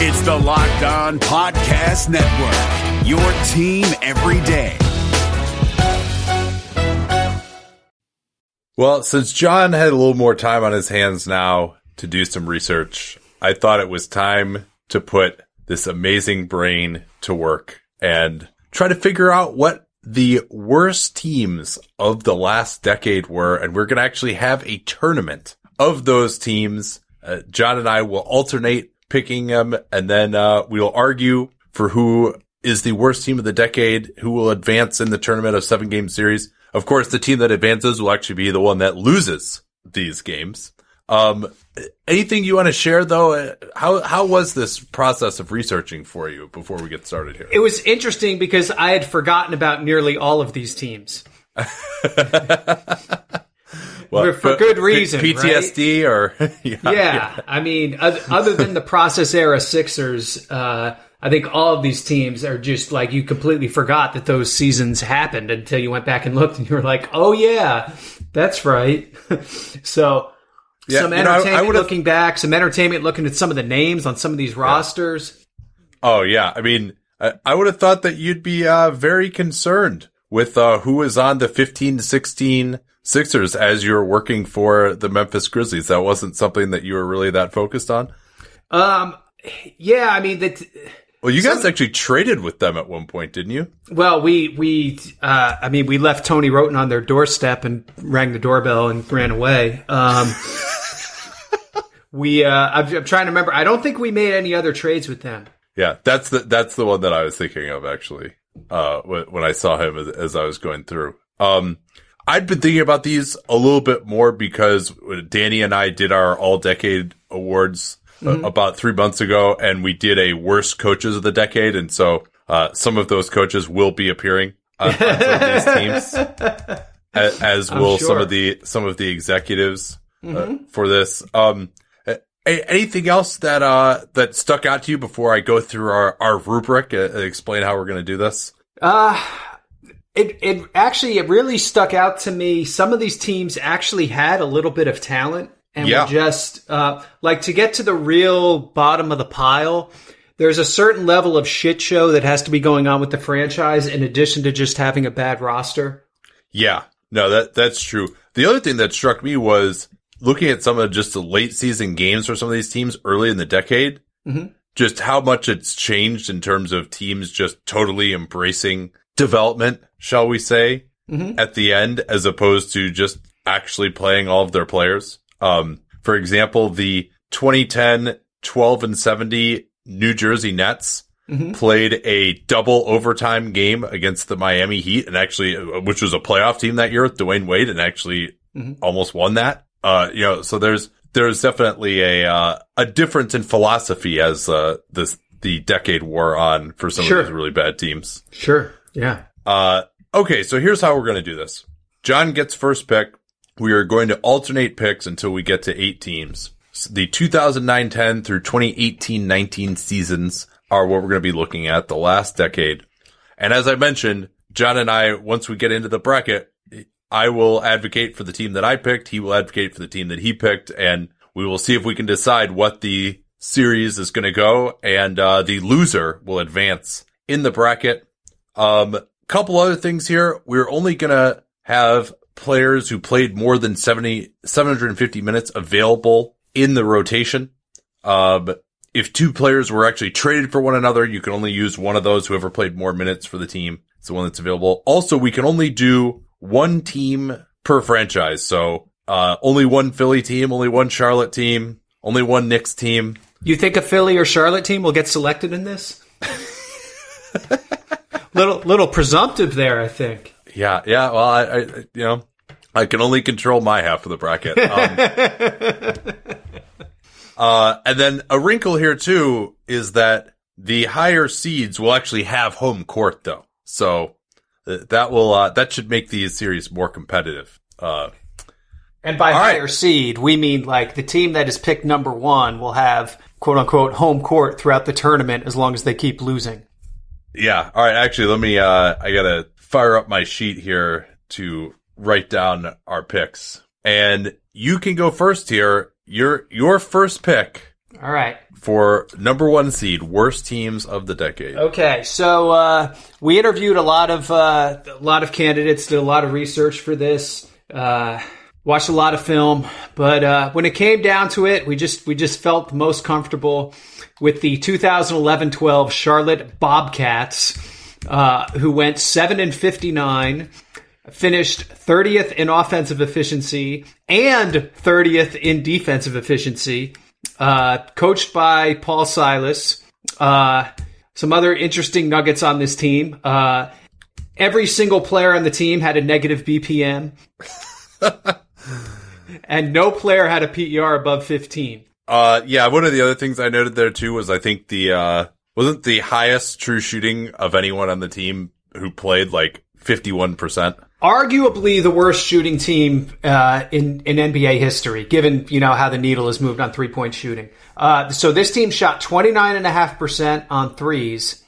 It's the Locked On Podcast Network, your team every day. Well, since John had a little more time on his hands now to do some research, I thought it was time to put this amazing brain to work and try to figure out what the worst teams of the last decade were. And we're going to actually have a tournament of those teams. John and I will alternate picking them, and then we'll argue for who is the worst team of the decade, who will advance in the tournament of 7-game series. Of course, the team that advances will actually be the one that loses these games. Anything you want to share, though? How was this process of researching for you before we get started here? It was interesting because I had forgotten about nearly all of these teams. Well, for good reason, PTSD, right? Or yeah. I mean, other than the process era Sixers, I think all of these teams are just like you completely forgot that those seasons happened until you went back and looked, and you were like, "Oh yeah, that's right." So, yeah, some entertainment looking back, some entertainment looking at some of the names on some of these rosters. Oh yeah, I mean, I would have thought that you'd be very concerned with who was on the 15-16. Sixers as you're working for the Memphis Grizzlies. That wasn't something that you were really that focused on? Yeah, I mean that. Well, you guys actually traded with them at one point, didn't you? Well, we left Tony Roten on their doorstep and rang the doorbell and ran away. I'm trying to remember. I don't think we made any other trades with them. Yeah, that's the one that I was thinking of actually. When I saw him as I was going through. I'd been thinking about these a little bit more because Danny and I did our all-decade awards about 3 months ago, and we did a worst coaches of the decade, and so some of those coaches will be appearing on some of these teams, as will some of the executives for this. Anything else that stuck out to you before I go through our rubric and explain how we're going to do this? It really stuck out to me. Some of these teams actually had a little bit of talent, and we just like to get to the real bottom of the pile. There's a certain level of shit show that has to be going on with the franchise in addition to just having a bad roster. Yeah, no, that's true. The other thing that struck me was looking at some of just the late season games for some of these teams early in the decade. Mm-hmm. Just how much it's changed in terms of teams just totally embracing development, shall we say, at the end, as opposed to just actually playing all of their players. For example, the 2010 12-70 New Jersey Nets played a double overtime game against the Miami Heat, and actually, which was a playoff team that year with Dwayne Wade, and actually almost won that. So there's definitely a difference in philosophy as the decade wore on for some of these really bad teams. Sure. Yeah. Okay, so here's how we're going to do this. John gets first pick. We are going to alternate picks until we get to 8 teams. So the 2009-10 through 2018-19 seasons are what we're going to be looking at, the last decade. And as I mentioned, John and I, once we get into the bracket, I will advocate for the team that I picked. He will advocate for the team that he picked. And we will see if we can decide what the series is going to go. And the loser will advance in the bracket. Couple other things here. We're only gonna have players who played more than 750 minutes available in the rotation. If two players were actually traded for one another, you can only use one of those. Whoever played more minutes for the team is the one that's available. Also, we can only do one team per franchise. So, only one Philly team, only one Charlotte team, only one Knicks team. You think a Philly or Charlotte team will get selected in this? Little presumptive there, I think. Yeah. Well, I you know, I can only control my half of the bracket. And then a wrinkle here too is that the higher seeds will actually have home court though. So that will, that should make the series more competitive. And by higher seed, we mean like the team that is picked number one will have quote unquote home court throughout the tournament as long as they keep losing. Yeah. All right. Actually, let me, I got to fire up my sheet here to write down our picks. And you can go first here. Your first pick. All right. For number one seed, worst teams of the decade. Okay. So, we interviewed a lot of candidates, did a lot of research for this, watched a lot of film, but when it came down to it, we just felt most comfortable with the 2011-12 Charlotte Bobcats, who went 7-59, finished 30th in offensive efficiency and 30th in defensive efficiency, coached by Paul Silas. Some other interesting nuggets on this team. Every single player on the team had a negative BPM. And no player had a PER above 15. Yeah, one of the other things I noted there too was I think the wasn't the highest true shooting of anyone on the team who played like 51%. Arguably the worst shooting team in NBA history, given you know how the needle has moved on 3-point shooting. So this team shot 29.5% on threes,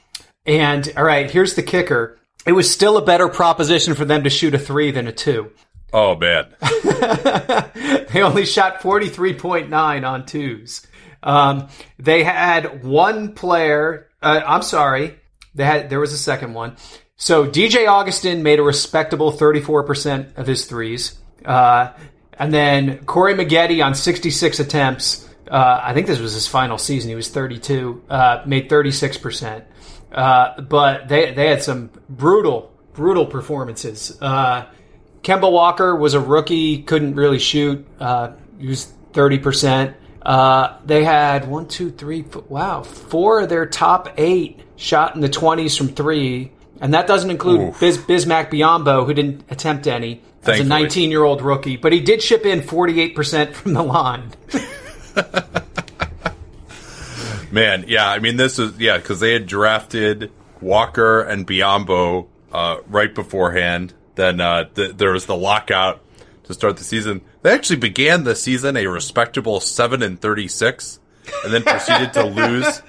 and all right, here's the kicker: it was still a better proposition for them to shoot a three than a two. Oh, man. They only shot 43.9 on twos. They had one player. I'm sorry. There was a second one. So DJ Augustin made a respectable 34% of his threes. And then Corey Maggette on 66 attempts. I think this was his final season. He was 32, made 36%. But they had some brutal performances. Kemba Walker was a rookie, couldn't really shoot. He was 30%. They had 4 of their top 8 shot in the 20s from 3. And that doesn't include Bismack Biyombo, who didn't attempt any. He's a 19-year-old rookie. But he did chip in 48% from the line. Man, yeah. I mean, this is, yeah, because they had drafted Walker and Biyombo right beforehand. Then there was the lockout to start the season. They actually began the season a respectable 7-36, and then proceeded to lose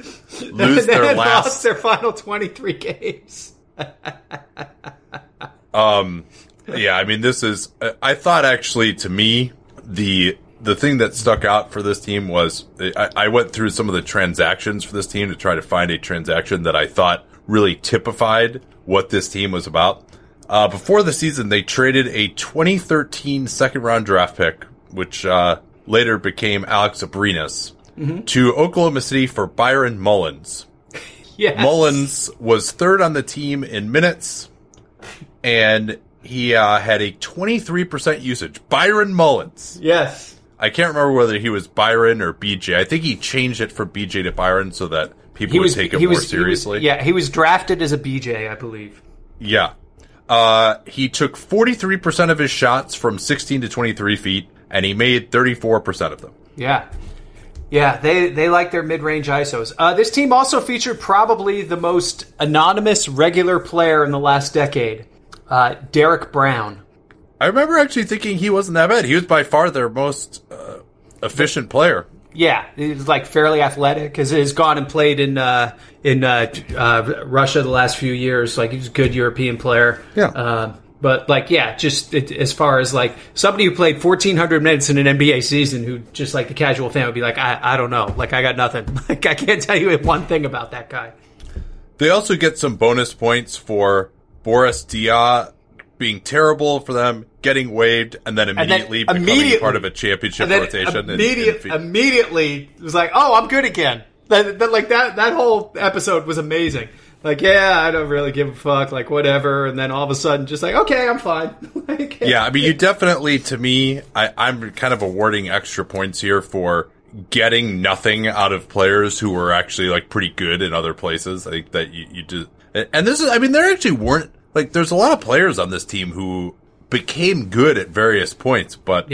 their last, lost their final 23 games. Yeah, I mean, this is. I thought actually, to me, the thing that stuck out for this team was I went through some of the transactions for this team to try to find a transaction that I thought really typified what this team was about. Before the season, they traded a 2013 second-round draft pick, which later became Alex Abrines, to Oklahoma City for Byron Mullens. Yes. Mullens was third on the team in minutes, and he had a 23% usage. Byron Mullens. Yes. I can't remember whether he was Byron or BJ. I think he changed it from BJ to Byron so that people would take it more seriously. He was drafted as a BJ, I believe. Yeah. He took 43% of his shots from 16 to 23 feet, and he made 34% of them. Yeah, they like their mid-range ISOs. This team also featured probably the most anonymous regular player in the last decade, Derek Brown. I remember actually thinking he wasn't that bad. He was by far their most efficient player. Yeah, he's like fairly athletic because he's gone and played in Russia the last few years. Like he's a good European player. Yeah. But like, yeah, just as far as like somebody who played 1,400 minutes in an NBA season, who just like the casual fan would be like, I don't know, like I got nothing. Like I can't tell you one thing about that guy. They also get some bonus points for Boris Diaw being terrible for them, getting waived, and then immediately becoming part of a championship rotation. Immediately it was like, oh, I'm good again. That whole episode was amazing. Like, yeah, I don't really give a fuck, like, whatever. And then all of a sudden, just like, okay, I'm fine. Like, yeah, I mean, you definitely, to me, I'm kind of awarding extra points here for getting nothing out of players who were actually, like, pretty good in other places. I think that you just... And this is, I mean, there actually weren't... Like, there's a lot of players on this team who became good at various points, but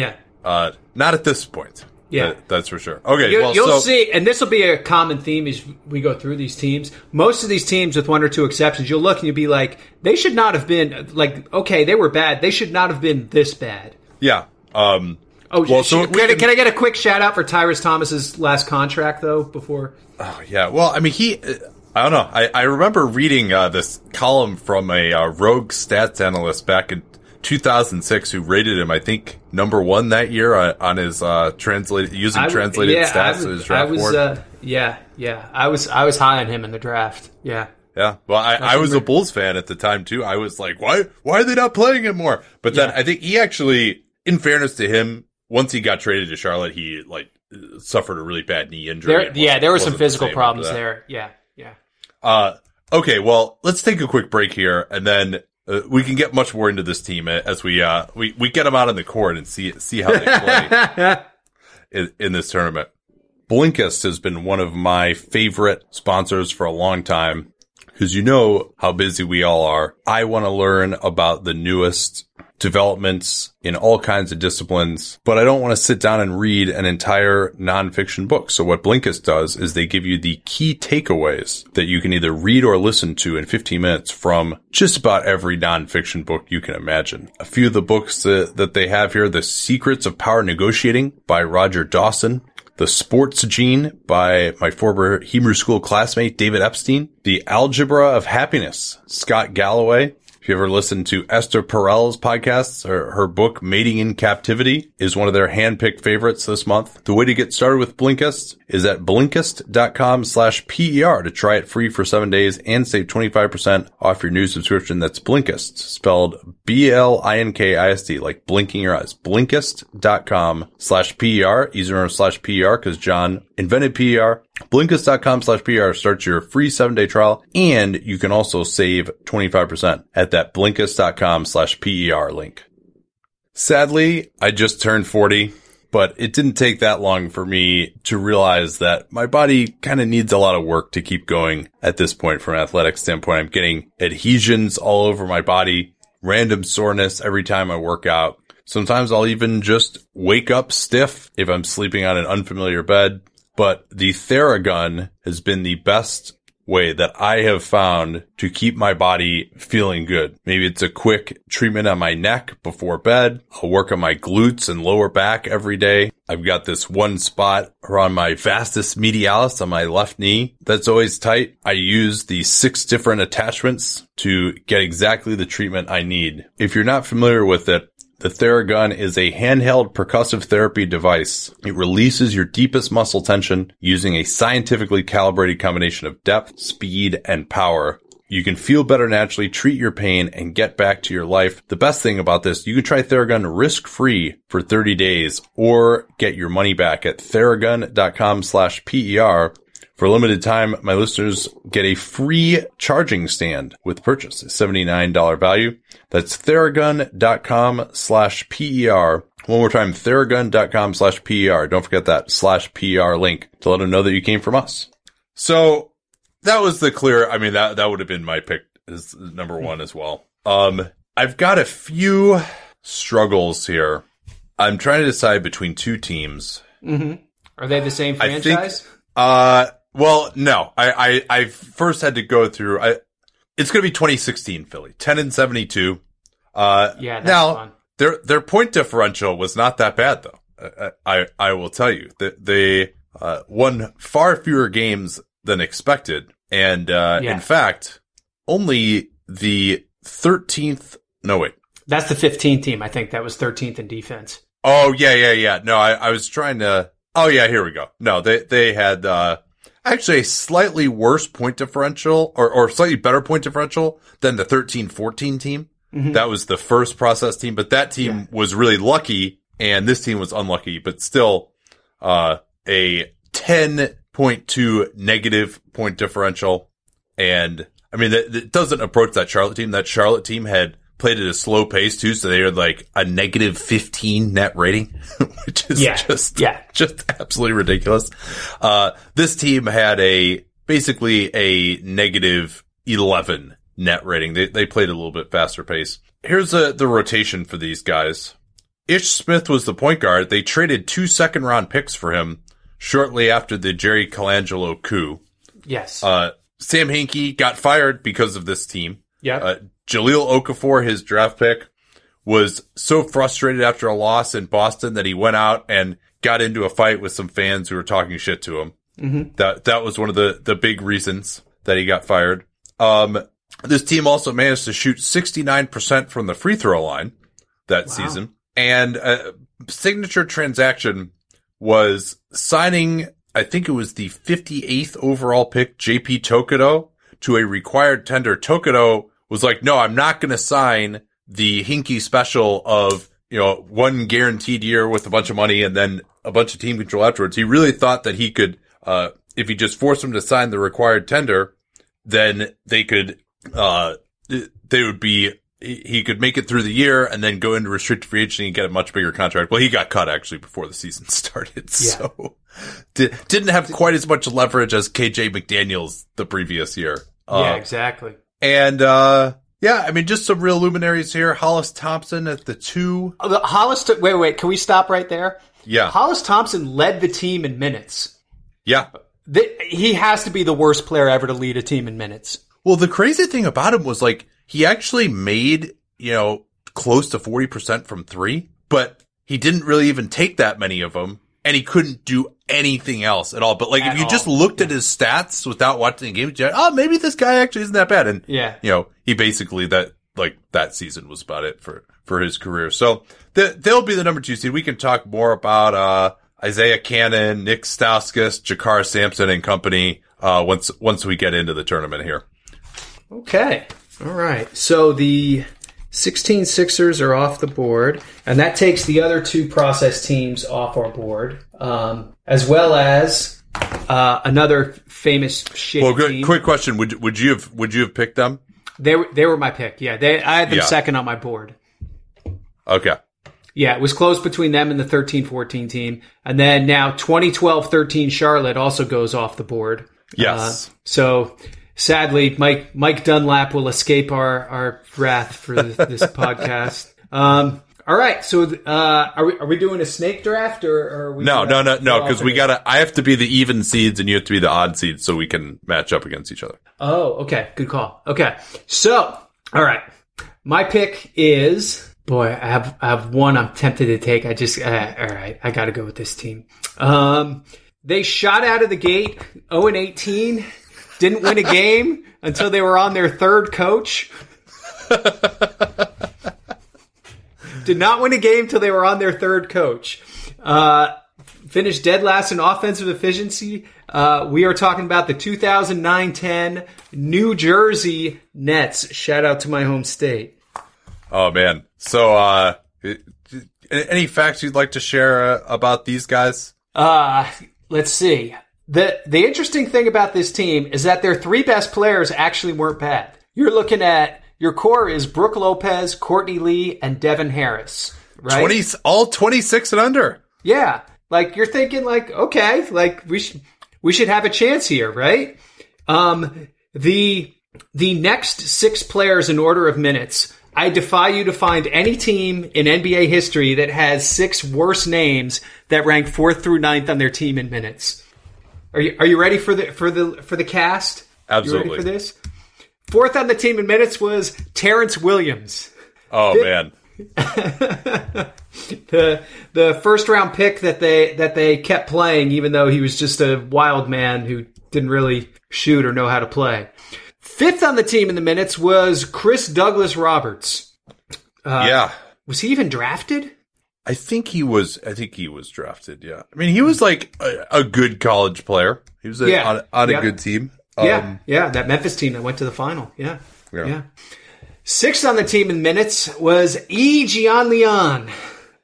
not at this point. Yeah. That's for sure. Okay, You'll see, and this will be a common theme as we go through these teams. Most of these teams, with one or two exceptions, you'll look and you'll be like, they should not have been, like, okay, they were bad. They should not have been this bad. Yeah. Can I get a quick shout-out for Tyrese Thomas's last contract, though, before? Oh, yeah. Well, I mean, he... I don't know. I remember reading this column from a rogue stats analyst back in 2006 who rated him, I think, number one that year on his translated stats to his draft board. I was high on him in the draft. Yeah. Yeah. Well, I was a Bulls fan at the time, too. I was like, why are they not playing him more? But then I think he actually, in fairness to him, once he got traded to Charlotte, he like suffered a really bad knee injury. There were some physical problems there. Yeah. Yeah. Okay, well, let's take a quick break here, and then we can get much more into this team as we get them out on the court and see how they play in this tournament. Blinkist has been one of my favorite sponsors for a long time, because you know how busy we all are. I want to learn about the newest developments in all kinds of disciplines, but I don't want to sit down and read an entire nonfiction book. So what Blinkist does is they give you the key takeaways that you can either read or listen to in 15 minutes from just about every nonfiction book you can imagine. A few of the books that they have here, The Secrets of Power Negotiating by Roger Dawson, The Sports Gene by my former Hebrew school classmate David Epstein, The Algebra of Happiness, Scott Galloway. If you ever listen to Esther Perel's podcasts, her book, Mating in Captivity, is one of their handpicked favorites this month. The way to get started with Blinkist is at Blinkist.com/PER to try it free for 7 days and save 25% off your new subscription. That's Blinkist, spelled BLINKIST, like blinking your eyes. Blinkist.com/PER. Easy to remember /PER because John invented PER. Blinkist.com/PR starts your free 7-day trial, and you can also save 25% at that Blinkist.com/PER link. Sadly, I just turned 40, but it didn't take that long for me to realize that my body kind of needs a lot of work to keep going at this point from an athletic standpoint. I'm getting adhesions all over my body, random soreness every time I work out. Sometimes I'll even just wake up stiff if I'm sleeping on an unfamiliar bed. But the Theragun has been the best way that I have found to keep my body feeling good. Maybe it's a quick treatment on my neck before bed. I'll work on my glutes and lower back every day. I've got this one spot around my vastus medialis on my left knee that's always tight. I use the 6 different attachments to get exactly the treatment I need. If you're not familiar with it, the Theragun is a handheld percussive therapy device. It releases your deepest muscle tension using a scientifically calibrated combination of depth, speed, and power. You can feel better naturally, treat your pain, and get back to your life. The best thing about this, you can try Theragun risk-free for 30 days or get your money back at Theragun.com/PER. For a limited time, my listeners get a free charging stand with purchase, a $79 value. That's Theragun.com/PER. One more time, Theragun.com/PER. Don't forget that /PER link to let them know that you came from us. So that was the clear. I mean, that would have been my pick as number one as well. I've got a few struggles here. I'm trying to decide between two teams. Mm-hmm. Are they the same franchise? Well, no. I first had to go through. It's going to be 2016 Philly, 10-72. That's fun. Their point differential was not that bad though. I will tell you that they won far fewer games than expected, and in fact, only the 13th. No wait, that's the 15th team. I think that was 13th in defense. Oh yeah. No, I was trying to. Oh yeah, here we go. No, they had actually a slightly worse point differential or slightly better point differential than the 13-14 team. Mm-hmm. That was the first process team, but that team was really lucky, and this team was unlucky, but still a 10.2 negative point differential. And, I mean, it doesn't approach that Charlotte team. That Charlotte team had played at a slow pace, too, so they had, like, a negative 15 net rating, which is just absolutely ridiculous. This team had basically a negative 11 net rating. They played a little bit faster pace. Here's the rotation for these guys. Ish Smith was the point guard. They traded 2 second-round picks for him shortly after the Jerry Colangelo coup. Yes. Sam Hinkie got fired because of this team. Yeah. Jahlil Okafor, his draft pick, was so frustrated after a loss in Boston that he went out and got into a fight with some fans who were talking shit to him. Mm-hmm. That was one of the big reasons that he got fired. This team also managed to shoot 69% from the free throw line that season. And a signature transaction was signing, I think it was the 58th overall pick, JP Tokoto, to a required tender. Tokoto was like, no, I'm not going to sign the Hinkie special of, one guaranteed year with a bunch of money and then a bunch of team control afterwards. He really thought that he could, if he just forced him to sign the required tender, then they could, he could make it through the year and then go into restricted free agency and get a much bigger contract. Well, he got cut actually before the season started. Yeah. So didn't have quite as much leverage as KJ McDaniels the previous year. Yeah, exactly. And, just some real luminaries here. Hollis Thompson at the 2. Wait, can we stop right there? Yeah. Hollis Thompson led the team in minutes. Yeah. He has to be the worst player ever to lead a team in minutes. Well, the crazy thing about him was, like, he actually made, close to 40% from 3, but he didn't really even take that many of them, and he couldn't do anything else at all. But, like, if you just looked at his stats without watching the game, you're like, oh, maybe this guy actually isn't that bad. And, he basically that season was about it for his career. So they'll be the number 2 seed. We can talk more about Isaiah Canaan, Nick Stauskas, Jakar Sampson and company once we get into the tournament here. Okay. All right. So the 16 Sixers are off the board, and that takes the other 2 process teams off our board, as well as another famous shitty team. Quick question: Would you have picked them? They were my pick. Yeah, I had them second on my board. Okay. Yeah, it was close between them and the 13-14 team, and then now 2012-13 Charlotte also goes off the board. Yes. So. Sadly, Mike Dunlap will escape our wrath for this podcast. All right, so are we doing a snake draft or are we? No, because I have to be the even seeds and you have to be the odd seeds so we can match up against each other. Oh, okay, good call. Okay, so all right, my pick is I have one I'm tempted to take. All right, I got to go with this team. They shot out of the gate 0-18. Didn't win a game until they were on their 3rd coach. Did not win a game until they were on their 3rd coach. Finished dead last in offensive efficiency. We are talking about the 2009-10 New Jersey Nets. Shout out to my home state. Oh, man. So any facts you'd like to share about these guys? Let's see. The interesting thing about this team is that their 3 best players actually weren't bad. You're looking at your core is Brook Lopez, Courtney Lee, and Devin Harris, right? All 26 and under. Yeah, like you're thinking, like, okay, like we should have a chance here, right? The next 6 players in order of minutes. I defy you to find any team in NBA history that has 6 worse names that rank 4th through 9th on their team in minutes. Are you ready for the cast? Absolutely. You ready for this? 4th on the team in minutes was Terrence Williams. Oh, man. The first round pick that they kept playing, even though he was just a wild man who didn't really shoot or know how to play. 5th on the team in the minutes was Chriss Douglas Roberts. Yeah. Was he even drafted? I think he was drafted, yeah. I mean, he was like a good college player. He was on a good team. That Memphis team that went to the final. Yeah. Sixth on the team in minutes was Giannis Antetokounmpo.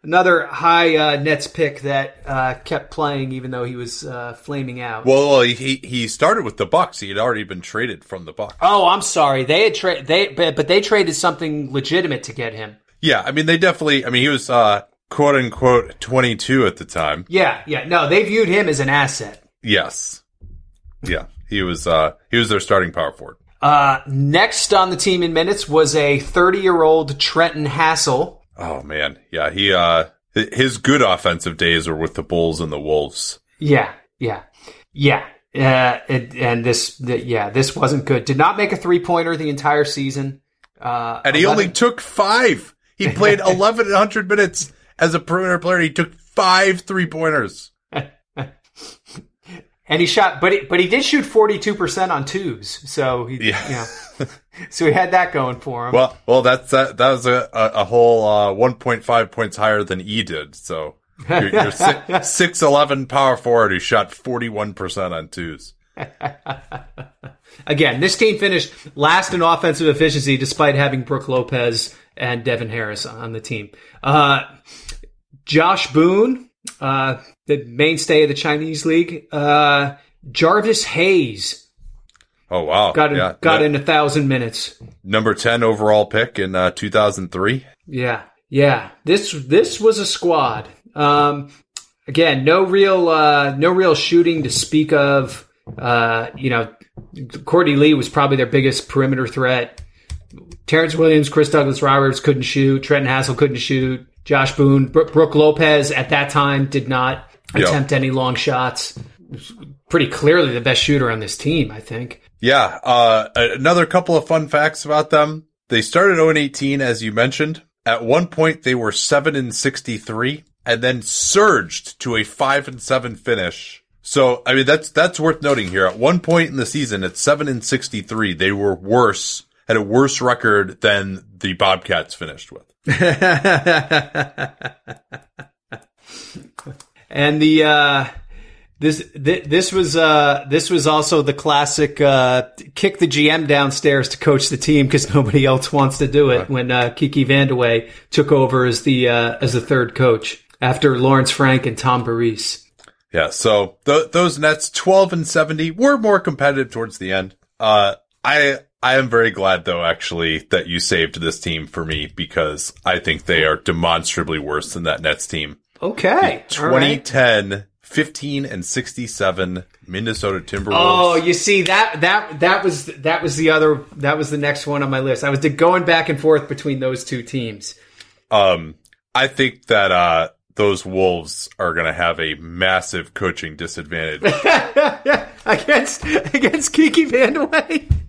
Another high Nets pick that kept playing even though he was flaming out. Well, he started with the Bucks. He had already been traded from the Bucks. Oh, I'm sorry. They had they traded something legitimate to get him. Yeah, I mean, they definitely. I mean, he was quote unquote 22 at the time. Yeah. No, they viewed him as an asset. Yes. Yeah, he was their starting power forward. Next on the team in minutes was a 30-year-old Trenton Hassel. Oh, man. Yeah, he his good offensive days were with the Bulls and the Wolves. Yeah. This wasn't good. Did not make a three-pointer the entire season. And he only took 5. He played 1,100 minutes as a perimeter player. He took 5 three-pointers. And he shot, but he did shoot 42% on twos, so so he had that going for him. Well, that was a whole 1.5 points higher than he did. So you're 6'11" power forward who shot 41% on twos. Again, this team finished last in offensive efficiency, despite having Brook Lopez and Devin Harris on the team. Josh Boone. The mainstay of the Chinese league, Jarvis Hayes. Oh wow! Got in 1,000 minutes. Number 10 overall pick in 2003. Yeah. This was a squad. Again, no real shooting to speak of. Courtney Lee was probably their biggest perimeter threat. Terrence Williams, Chriss Douglas Roberts couldn't shoot. Trenton Hassel couldn't shoot. Josh Boone, Brook Lopez at that time did not attempt any long shots. Pretty clearly the best shooter on this team, I think. Yeah. Another couple of fun facts about them. They started 0-18, as you mentioned. At one point, they were 7-63 and then surged to a 5-7 finish. So, I mean, that's worth noting here. At one point in the season, at 7-63, they were had a worse record than the Bobcats finished with. And the this was also the classic kick the GM downstairs to coach the team because nobody else wants to do it. When Kiki Vandeweghe took over as the third coach after Lawrence Frank and Tom Barese. Yeah, so those Nets 12-70 were more competitive towards the end. I am very glad, though, actually, that you saved this team for me because I think they are demonstrably worse than that Nets team. Okay. The 2010, right. 15-67 Minnesota Timberwolves. Oh, you see that was the next one on my list. I was going back and forth between those two teams. I think that those Wolves are going to have a massive coaching disadvantage against Kiki Vandeweghe.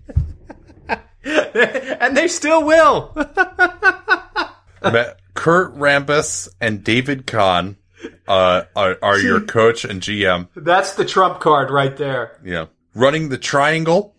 And they still will. Kurt Rambis and David Kahn are your coach and GM. That's the trump card right there. Yeah. Running the triangle.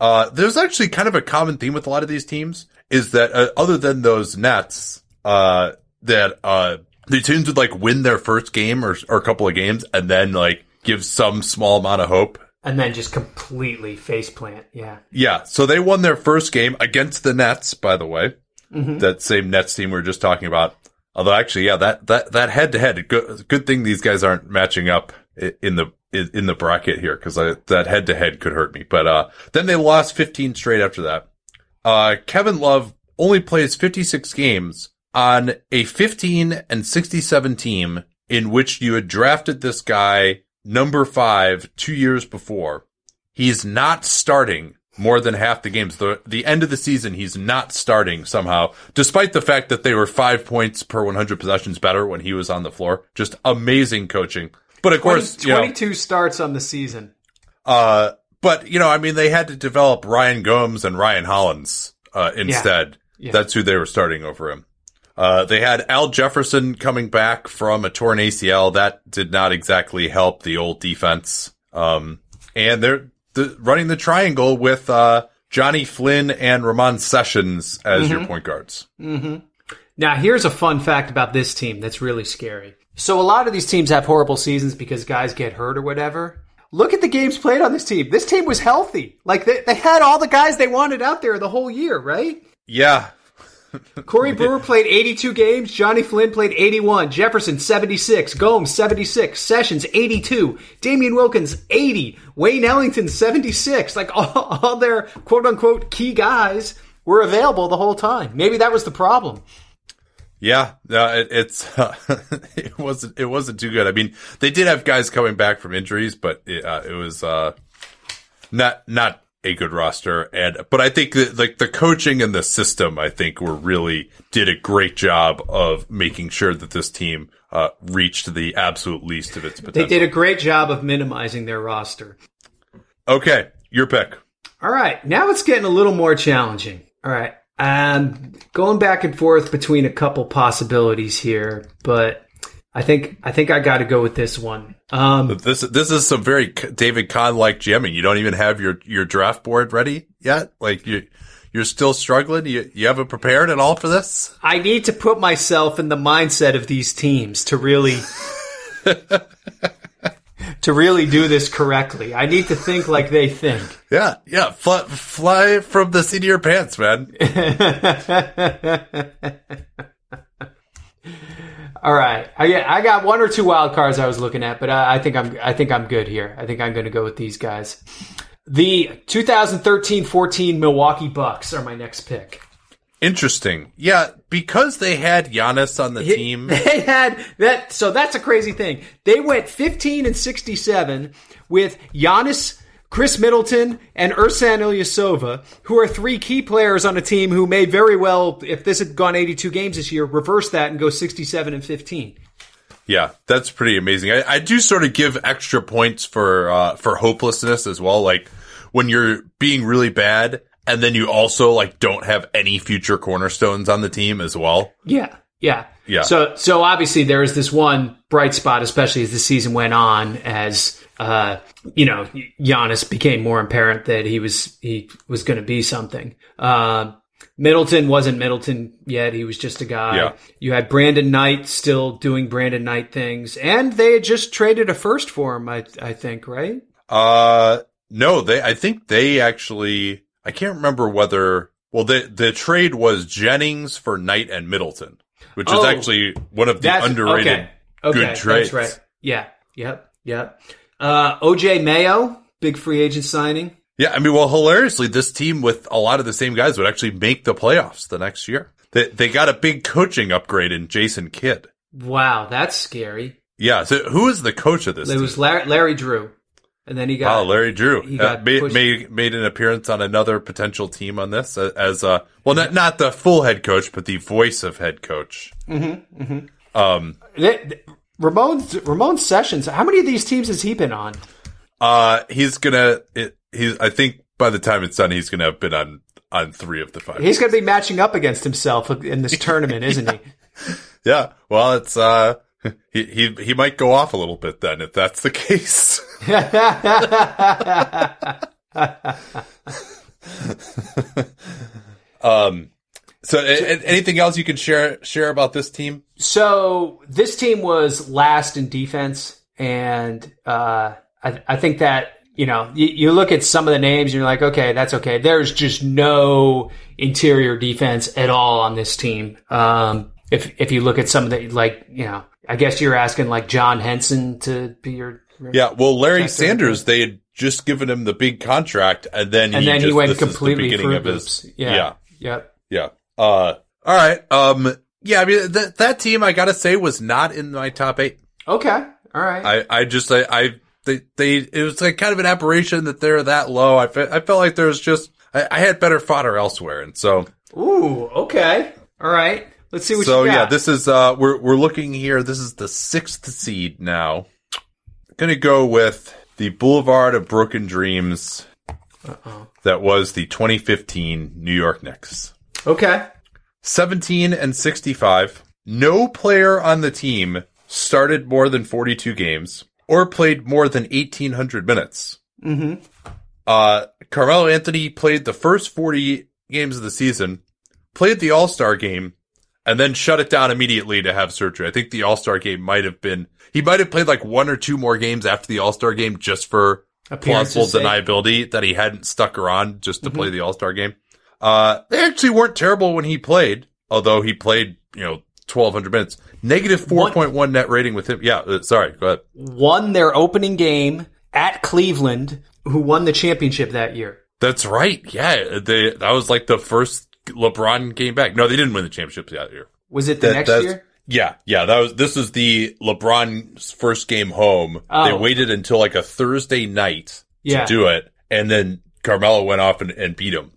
There's actually kind of a common theme with a lot of these teams is that other than those Nets, that the teams would like win their first game or a couple of games and then like give some small amount of hope. And then just completely faceplant, yeah. Yeah, so they won their first game against the Nets, by the way. Mm-hmm. That same Nets team we were just talking about. Although, actually, yeah, that head-to-head, good thing these guys aren't matching up in the bracket here, because that head-to-head could hurt me. But then they lost 15 straight after that. Kevin Love only plays 56 games on a 15-67 team in which you had drafted this guy number 5, 2 years before. He's not starting more than half the games. The end of the season, he's not starting somehow, despite the fact that they were 5 points per 100 possessions better when he was on the floor. Just amazing coaching. But of course, 22 starts on the season. But, I mean, they had to develop Ryan Gomes and Ryan Hollins instead. Yeah. That's who they were starting over him. They had Al Jefferson coming back from a torn ACL. That did not exactly help the old defense. And they're running the triangle with Johnny Flynn and Ramon Sessions as your point guards. Mm-hmm. Now, here's a fun fact about this team that's really scary. So a lot of these teams have horrible seasons because guys get hurt or whatever. Look at the games played on this team. This team was healthy. Like, they had all the guys they wanted out there the whole year, right? Yeah. Corey Brewer played 82 games. Johnny Flynn played 81. Jefferson, 76. Gomes, 76. Sessions, 82. Damian Wilkins, 80. Wayne Ellington, 76. Like, all their quote-unquote key guys were available the whole time. Maybe that was the problem. Yeah, it wasn't too good. I mean, they did have guys coming back from injuries, but it was not a good roster. But I think that, like, the coaching and the system, I think, did a great job of making sure that this team reached the absolute least of its potential. They did a great job of minimizing their roster. Okay, your pick. All right, now it's getting a little more challenging. All right, I'm going back and forth between a couple possibilities here, but I think I got to go with this one. This is some very David Kahn-like jamming. You don't even have your draft board ready yet? Like, you're still struggling? You haven't prepared at all for this? I need to put myself in the mindset of these teams to really... to really do this correctly. I need to think like they think. Yeah. Fly from the seat of your pants, man. All right. I got one or two wild cards I was looking at, but I think I'm good here. I think I'm going to go with these guys. The 2013-14 Milwaukee Bucks are my next pick. Interesting. Yeah, because they had Giannis on the team. They had that. So that's a crazy thing. They went 15-67 with Giannis, Chris Middleton, and Ersan Ilyasova, who are three key players on a team who may very well, if this had gone 82 games this year, reverse that and go 67-15. Yeah, that's pretty amazing. I do sort of give extra points for hopelessness as well. Like, when you're being really bad, and then you also, like, don't have any future cornerstones on the team as well. Yeah. So obviously there is this one bright spot, especially as the season went on, as Giannis became more apparent that he was going to be something. Middleton wasn't Middleton yet; he was just a guy. Yeah. You had Brandon Knight still doing Brandon Knight things, and they had just traded a first for him. I think, right? No, they. I think they actually. I can't remember whether – well, the trade was Jennings for Knight and Middleton, which is actually one of the underrated good trades. That's right. Yeah. Yep. OJ Mayo, big free agent signing. Yeah, I mean, well, hilariously, this team with a lot of the same guys would actually make the playoffs the next year. They got a big coaching upgrade in Jason Kidd. Wow, that's scary. Yeah, so who is the coach of this team? It was Larry Drew. And then he got Larry Drew. He got made an appearance on another potential team on this as not the full head coach, but the voice of head coach. Mm-hmm, mm-hmm. Ramon Sessions. How many of these teams has he been on? I think by the time it's done, he's gonna have been on three of the five. He's gonna be matching up against himself in this tournament, isn't he? Yeah. Well, it's He might go off a little bit then, if that's the case. Anything else you can share about this team? So this team was last in defense, and I think that you look at some of the names and you're like, okay, that's okay. There's just no interior defense at all on this team. If you look at some of the, I guess you're asking, like, John Henson to be your... Yeah, well, Larry Sanders, they had just given him the big contract, and then he went completely through hoops. Yeah. All right. Yeah, I mean, that team, I gotta say, was not in my top 8. Okay, all right. It was like kind of an aberration that they're that low. I felt like there was just... I had better fodder elsewhere, and so... Ooh, okay. All right. Let's see what you got. So, yeah, this is we're looking here. This is the 6th seed now. I'm going to go with the Boulevard of Broken Dreams. That was the 2015 New York Knicks. Okay. 17-65. No player on the team started more than 42 games or played more than 1,800 minutes. Mm-hmm. Carmelo Anthony played the first 40 games of the season, played the All-Star game, and then shut it down immediately to have surgery. I think the All-Star game he might have played like one or two more games after the All-Star game just for plausible deniability that he hadn't stuck around just to play the All-Star game. They actually weren't terrible when he played, although he played, 1,200 minutes. Negative 4.1 net rating with him. Yeah, sorry, go ahead. Won their opening game at Cleveland, who won the championship that year. That's right, yeah. That was like the first LeBron came back. No, they didn't win the championship that year. Was it next year? Yeah, this is the LeBron's first game home. Oh. They waited until like a Thursday night to do it, and then Carmelo went off and beat him.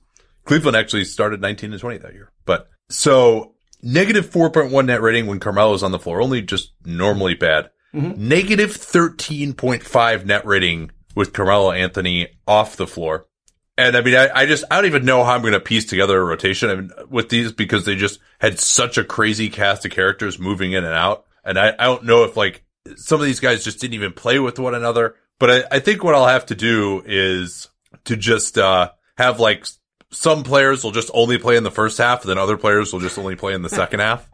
Cleveland actually started 19-20 that year. But so negative 4.1 net rating when Carmelo's on the floor, only just normally bad. Mm-hmm. Negative 13.5 net rating with Carmelo Anthony off the floor. And I mean, I don't even know how I'm going to piece together a rotation with these, because they just had such a crazy cast of characters moving in and out. And I don't know if like some of these guys just didn't even play with one another. But I think what I'll have to do is to just have like some players will just only play in the first half, and then other players will just only play in the second half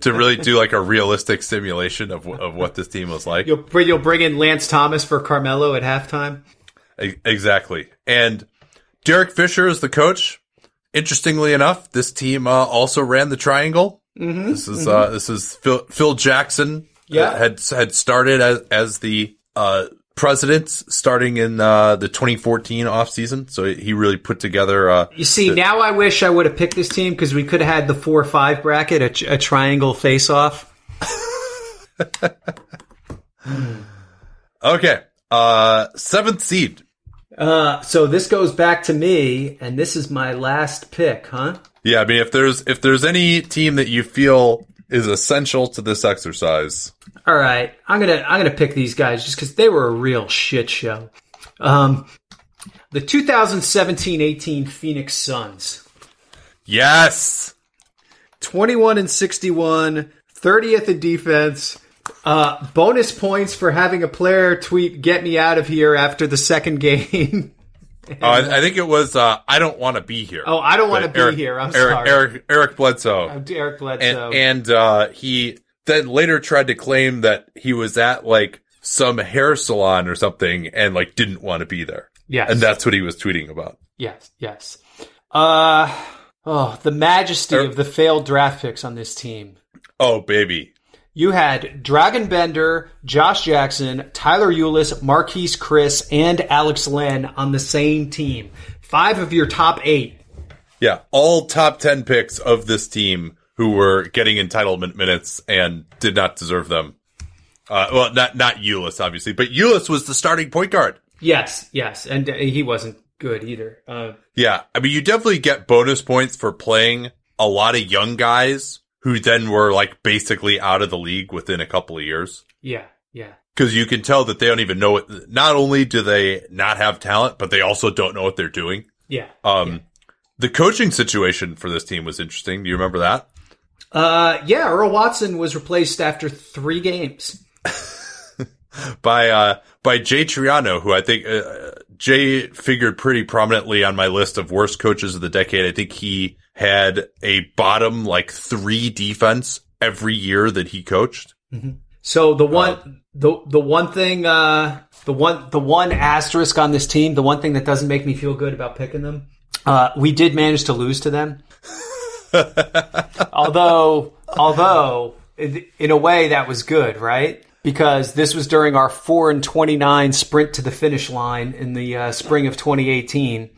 to really do like a realistic simulation of what this team was like. You'll bring in Lance Thomas for Carmelo at halftime. Exactly. And Derek Fisher is the coach. Interestingly enough, this team also ran the triangle. Mm-hmm, this is Phil Jackson. Yeah, had started as the president starting in the 2014 offseason. So he really put together. Now I wish I would have picked this team, because we could have had the 4-5 bracket, a triangle face off. Okay, seventh seed. So this goes back to me, and this is my last pick, huh? Yeah, I mean, if there's any team that you feel is essential to this exercise. All right, I'm gonna pick these guys just because they were a real shit show. The 2017-18 Phoenix Suns. Yes. 21-61, 30th in defense. Bonus points for having a player tweet "Get me out of here" after the second game. And, I think it was "I don't want to be here." Oh, I don't want to be here. I'm sorry, Eric Bledsoe. Eric Bledsoe, and he then later tried to claim that he was at like some hair salon or something and like didn't want to be there. Yes, and that's what he was tweeting about. Yes. The majesty of the failed draft picks on this team. Oh, baby. You had Dragon Bender, Josh Jackson, Tyler Ulis, Marquise Chriss, and Alex Len on the same team. 5 of your top 8. Yeah, all top 10 picks of this team who were getting entitlement minutes and did not deserve them. Well, not Ulis, obviously, but Ulis was the starting point guard. Yes, and he wasn't good either. Yeah, I mean, you definitely get bonus points for playing a lot of young guys who then were, like, basically out of the league within a couple of years. Yeah. Because you can tell that they don't even know it. Not only do they not have talent, but they also don't know what they're doing. Yeah. The coaching situation for this team was interesting. Do you remember that? Yeah, Earl Watson was replaced after 3 games. By Jay Triano, who I think Jay figured pretty prominently on my list of worst coaches of the decade. I think he had a bottom like 3 defense every year that he coached. Mm-hmm. So the one asterisk on this team, the one thing that doesn't make me feel good about picking them, we did manage to lose to them. although in a way that was good, right? Because this was during our 4-29 sprint to the finish line in the spring of 2018.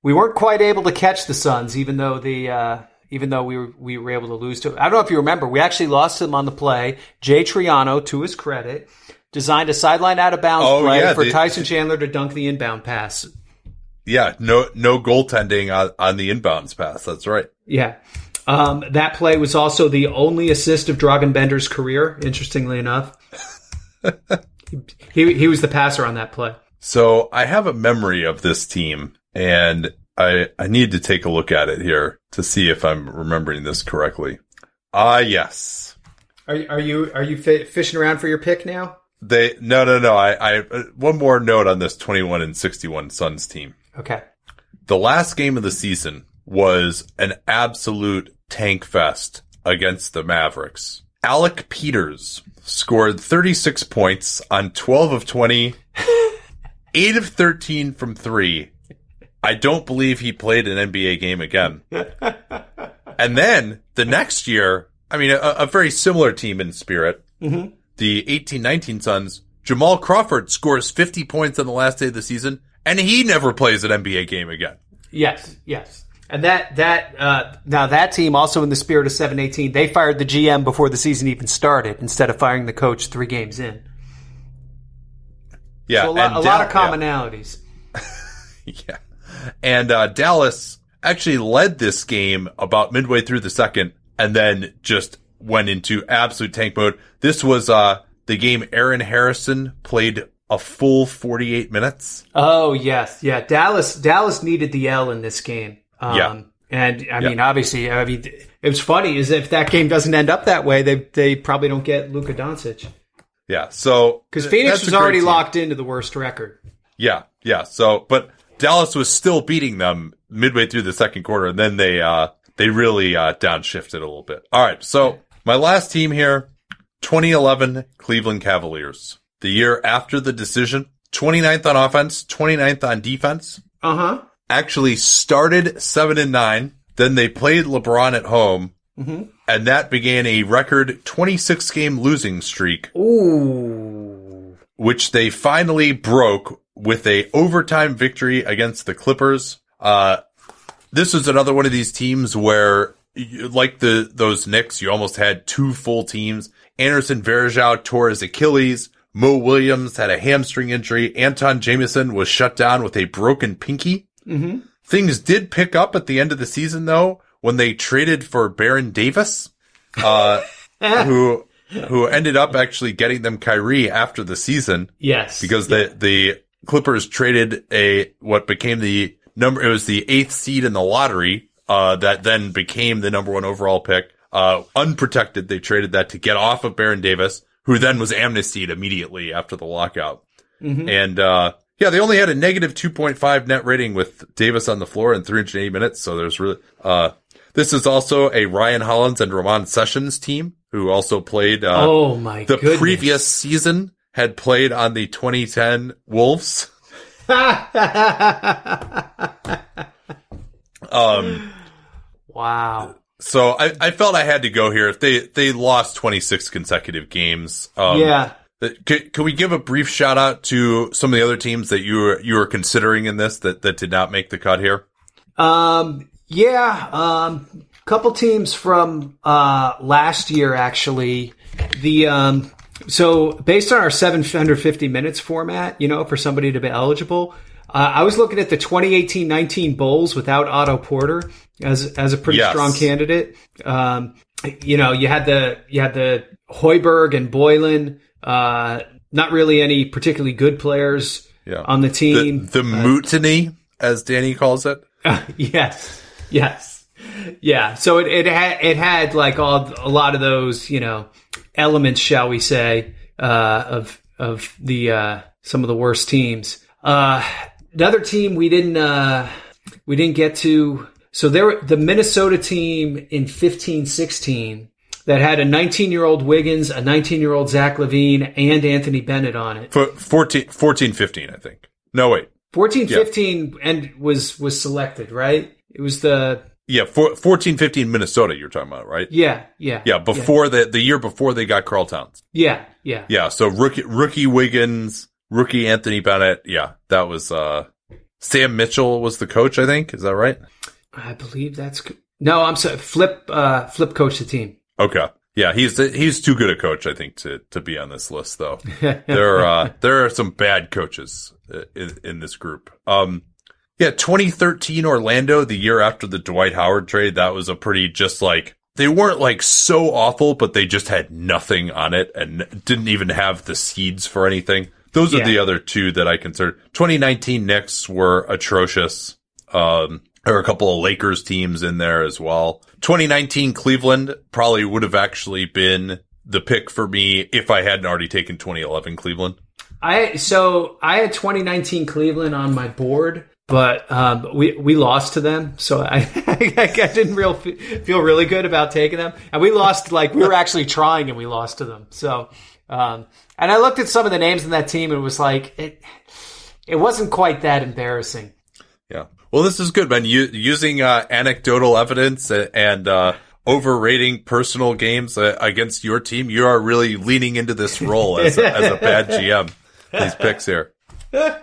We weren't quite able to catch the Suns, even though we were able to lose to them. I don't know if you remember, we actually lost to them on the play. Jay Triano, to his credit, designed a sideline out of bounds for Tyson Chandler to dunk the inbound pass. Yeah, no goaltending on the inbounds pass. That's right. Yeah. That play was also the only assist of Dragan Bender's career, interestingly enough. he was the passer on that play. So I have a memory of this team, and I need to take a look at it here to see if I'm remembering this correctly. Yes. Are you fishing around for your pick now? No. I one more note on this 21-61 Suns team. Okay. The last game of the season was an absolute tank fest against the Mavericks. Alec Peters scored 36 points on 12 of 20, 8 of 13 from 3, I don't believe he played an NBA game again. And then the next year, I mean, a very similar team in spirit, mm-hmm. the 18-19 Suns, Jamal Crawford scores 50 points on the last day of the season, and he never plays an NBA game again. Yes, yes. And now that team, also in the spirit of 7-18, they fired the GM before the season even started instead of firing the coach 3 games in. Yeah. So a lot of commonalities. Yeah. And Dallas actually led this game about midway through the second and then just went into absolute tank mode. This was the game Aaron Harrison played a full 48 minutes. Oh, yes. Yeah. Dallas needed the L in this game. And I mean, obviously, I mean, it was funny is if that game doesn't end up that way, they probably don't get Luka Doncic. Yeah. So because Phoenix was already locked into the worst record. Yeah. Yeah. So, but Dallas was still beating them midway through the second quarter, and then they really downshifted a little bit. All right, so my last team here, 2011 Cleveland Cavaliers. The year after the decision, 29th on offense, 29th on defense. Uh-huh. Actually started 7-9, then they played LeBron at home, mm-hmm. and that began a record 26-game losing streak. Ooh. Which they finally broke with a overtime victory against the Clippers. This was another one of these teams where, like those Knicks, you almost had 2 full teams. Anderson Varejao tore his Achilles. Mo Williams had a hamstring injury. Anton Jamison was shut down with a broken pinky. Mm-hmm. Things did pick up at the end of the season, though, when they traded for Baron Davis, who ended up actually getting them Kyrie after the season. Yes. Because the Clippers traded what became the number, it was the 8th seed in the lottery, that then became the number 1 overall pick. Unprotected, they traded that to get off of Baron Davis, who then was amnestied immediately after the lockout. Mm-hmm. And, they only had a negative 2.5 net rating with Davis on the floor in 380 minutes. So there's really, this is also a Ryan Hollins and Ramon Sessions team who also played, the previous season had played on the 2010 Wolves. Wow. So I felt I had to go here. If they lost 26 consecutive games. Can we give a brief shout out to some of the other teams that you were considering in this that did not make the cut here? Couple teams from last year actually. So based on our 750 minutes format, for somebody to be eligible, I was looking at the 2018-19 Bulls without Otto Porter as a pretty strong candidate. You had the Hoiberg and Boylan, not really any particularly good players on the team. The mutiny, as Danny calls it. Yes. Yeah. So it had like a lot of those, elements, shall we say, of the some of the worst teams. Another team we didn't get to. So there were the Minnesota team in 15-16 that had a 19-year-old Wiggins, a 19-year-old Zach LaVine, and Anthony Bennett on it. 14-15, I think. No, wait. 14-15 and was selected, right? It was the... Yeah, 14-15 Minnesota you're talking about, right? Yeah. Yeah, the year before they got Karl Towns. Yeah. Yeah, so rookie Wiggins, rookie Anthony Bennett. Yeah, that was Sam Mitchell was the coach, I think. Is that right? I believe that's No, I'm sorry. Flip coached the team. Okay. Yeah, he's too good a coach, I think, to be on this list though. There are some bad coaches in this group. 2013 Orlando, the year after the Dwight Howard trade, that was a pretty just like, they weren't like so awful, but they just had nothing on it and didn't even have the seeds for anything. Those are the other two that I considered. 2019 Knicks were atrocious. There were a couple of Lakers teams in there as well. 2019 Cleveland probably would have actually been the pick for me if I hadn't already taken 2011 Cleveland. I had 2019 Cleveland on my board. But we lost to them, so I didn't feel really good about taking them. And we lost, like, we were actually trying, and we lost to them. So, and I looked at some of the names in that team, and it was like, it wasn't quite that embarrassing. Yeah. Well, this is good, man. Using anecdotal evidence and overrating personal games against your team, you are really leaning into this role as a bad GM. These picks here. Okay,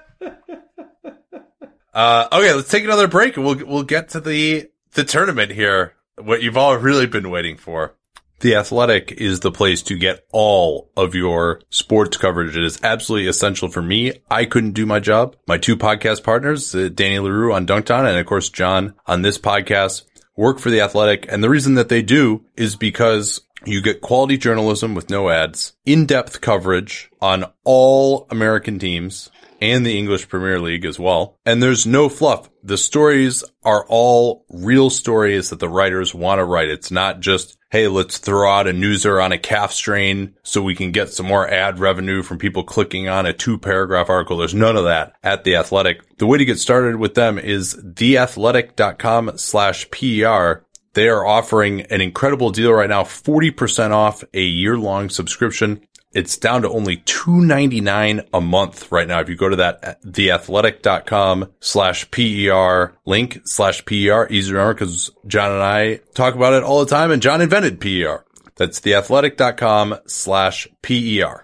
let's take another break, and we'll get to the tournament here. What you've all really been waiting for. The Athletic is the place to get all of your sports coverage. It is absolutely essential for me. I couldn't do my job. My two podcast partners, Danny LaRue on Dunked On and, of course, John on this podcast, work for The Athletic. And the reason that they do is because you get quality journalism with no ads, in-depth coverage on all American teams and the English Premier League as well. And there's no fluff. The stories are all real stories that the writers want to write. It's not just, hey, let's throw out a newser on a calf strain so we can get some more ad revenue from people clicking on a 2-paragraph article. There's none of that at The Athletic. The way to get started with them is theathletic.com/PR. They are offering an incredible deal right now, 40% off a year-long subscription. It's down to only $2.99 a month right now. If you go to that theathletic.com/PER link/PER, easy to remember because John and I talk about it all the time, and John invented PER. That's theathletic.com/PER.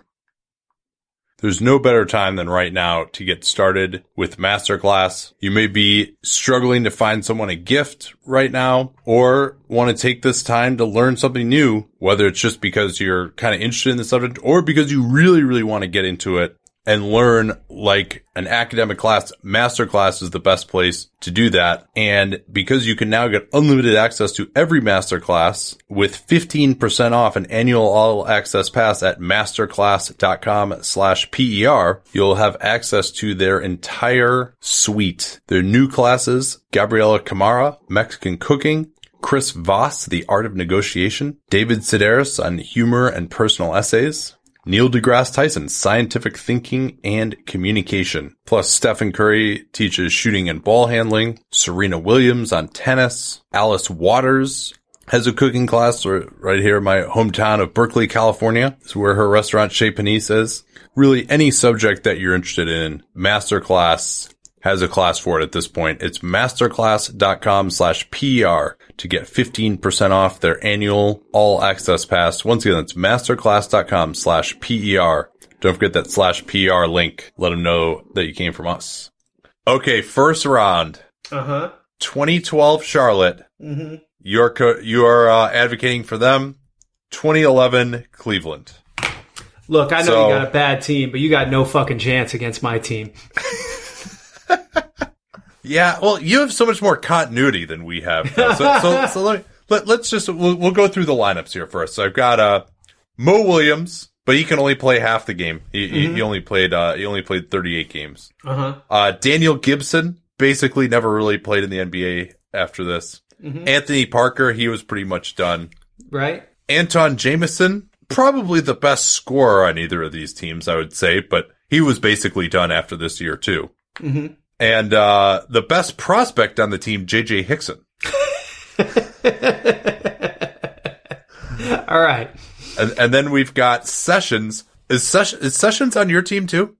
There's no better time than right now to get started with Masterclass. You may be struggling to find someone a gift right now or want to take this time to learn something new, whether it's just because you're kind of interested in the subject or because you really, really want to get into it and learn like an academic class. Masterclass is the best place to do that. And because you can now get unlimited access to every Masterclass with 15% off an annual all-access pass at masterclass.com/PER, you'll have access to their entire suite. Their new classes, Gabriela Camara, Mexican Cooking, Chris Voss, The Art of Negotiation, David Sedaris on Humor and Personal Essays, Neil deGrasse Tyson, Scientific Thinking and Communication. Plus, Stephen Curry teaches shooting and ball handling. Serena Williams on tennis. Alice Waters has a cooking class right here in my hometown of Berkeley, California. This is where her restaurant, Chez Panisse, is. Really, any subject that you're interested in, Masterclass has a class for it at this point. It's masterclass.com/PR to get 15% off their annual all-access pass. Once again, that's masterclass.com/PER. Don't forget that /PR link. Let them know that you came from us. Okay, first round. 2012 Charlotte. Mm-hmm. You are advocating for them. 2011 Cleveland. Look, I know you got a bad team, but you got no fucking chance against my team. Yeah, well, you have so much more continuity than we have. So let's go through the lineups here first. So I've got Mo Williams, but he can only play half the game. He only played 38 games. Daniel Gibson basically never really played in the NBA after this. Mm-hmm. Anthony Parker, he was pretty much done. Right. Anton Jamison, probably the best scorer on either of these teams, I would say, but he was basically done after this year too. Mm-hmm. And the best prospect on the team, J.J. Hickson. All right. And then we've got Sessions. Is Sessions on your team too?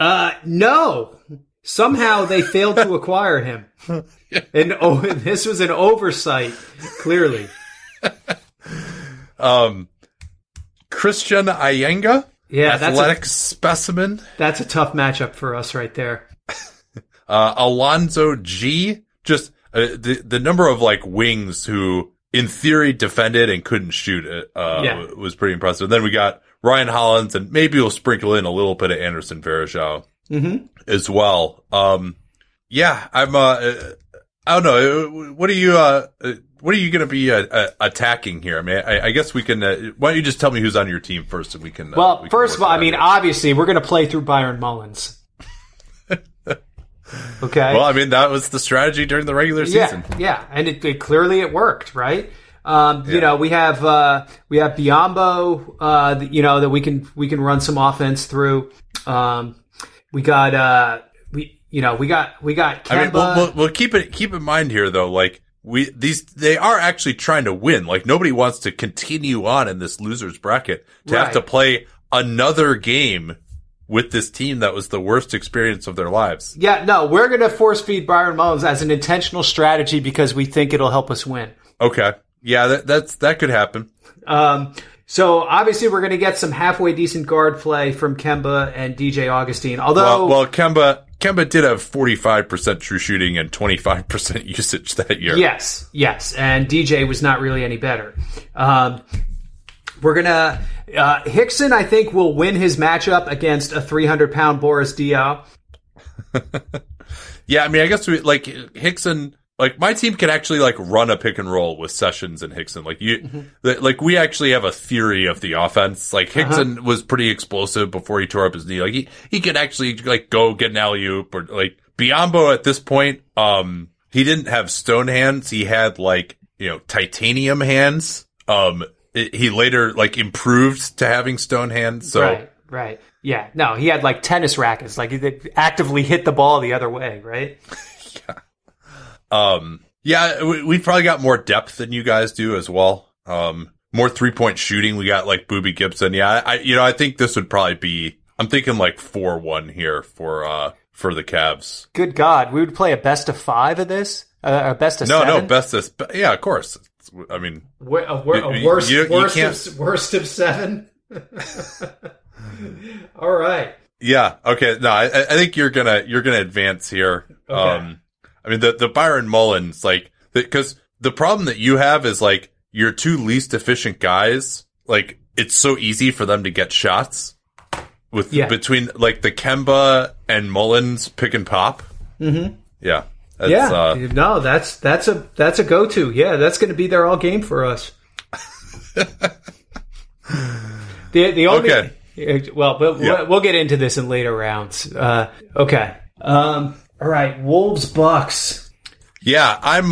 No. Somehow they failed to acquire him. And this was an oversight, clearly. Christian Ayenga, yeah, specimen. That's a tough matchup for us right there. Alonzo G, just the number of like wings who in theory defended and couldn't shoot was pretty impressive. And then we got Ryan Hollins, and maybe we'll sprinkle in a little bit of Anderson Varejao as well. I don't know. What are you going to be attacking here? I mean, I guess we can. Why don't you just tell me who's on your team first, and we can. Well, first of all, I mean, obviously we're going to play through Byron Mullens. Okay. Well, I mean, that was the strategy during the regular season. Yeah, and it clearly it worked, right? You know, we have Biyombo, that we can run some offense through. We got Kemba. I mean, we'll keep in mind here though, like they are actually trying to win. Like nobody wants to continue on in this loser's bracket to have to play another game with this team that was the worst experience of their lives. Yeah, no, we're going to force feed Byron Mullens as an intentional strategy because we think it'll help us win. Okay. Yeah, that could happen. So obviously we're going to get some halfway decent guard play from Kemba and DJ Augustine. Although, well Kemba did have 45% true shooting and 25% usage that year. Yes, and DJ was not really any better. We're gonna Hickson, I think, will win his matchup against a 300-pound Boris Diaw. Yeah, I mean, I guess we like Hickson. Like, my team can actually, like, run a pick and roll with Sessions and Hickson. Like, you, like, we actually have a theory of the offense. Like, Hickson was pretty explosive before he tore up his knee. Like, he could actually, like, go get an alley-oop or, like, Biyombo at this point, he didn't have stone hands. He had, like, you know, titanium hands. He later, like, improved to having stone hands. So. Right. Yeah. No, he had, like, tennis rackets. Like, he actively hit the ball the other way, right? Yeah. Yeah, we probably got more depth than you guys do as well. More 3-point shooting. We got like Boobie Gibson. Yeah, I think this would probably be, I'm thinking like 4-1 here for the Cavs. Good God. We would play a best of 5 of this? A best of 7? No, best of, yeah, of course. It's, I mean, worst of 7? All right. Yeah. Okay. No, I think you're going to advance here. Okay. I mean, the Byron Mullens, like, because the problem that you have is, like, your two least efficient guys, like, it's so easy for them to get shots with between, like, the Kemba and Mullens pick and pop. Mm-hmm. Yeah. No, that's a go-to. Yeah, that's going to be there all game for us. The only, okay. Well, we'll get into this in later rounds. Okay. All right, Wolves-Bucks. Yeah, I'm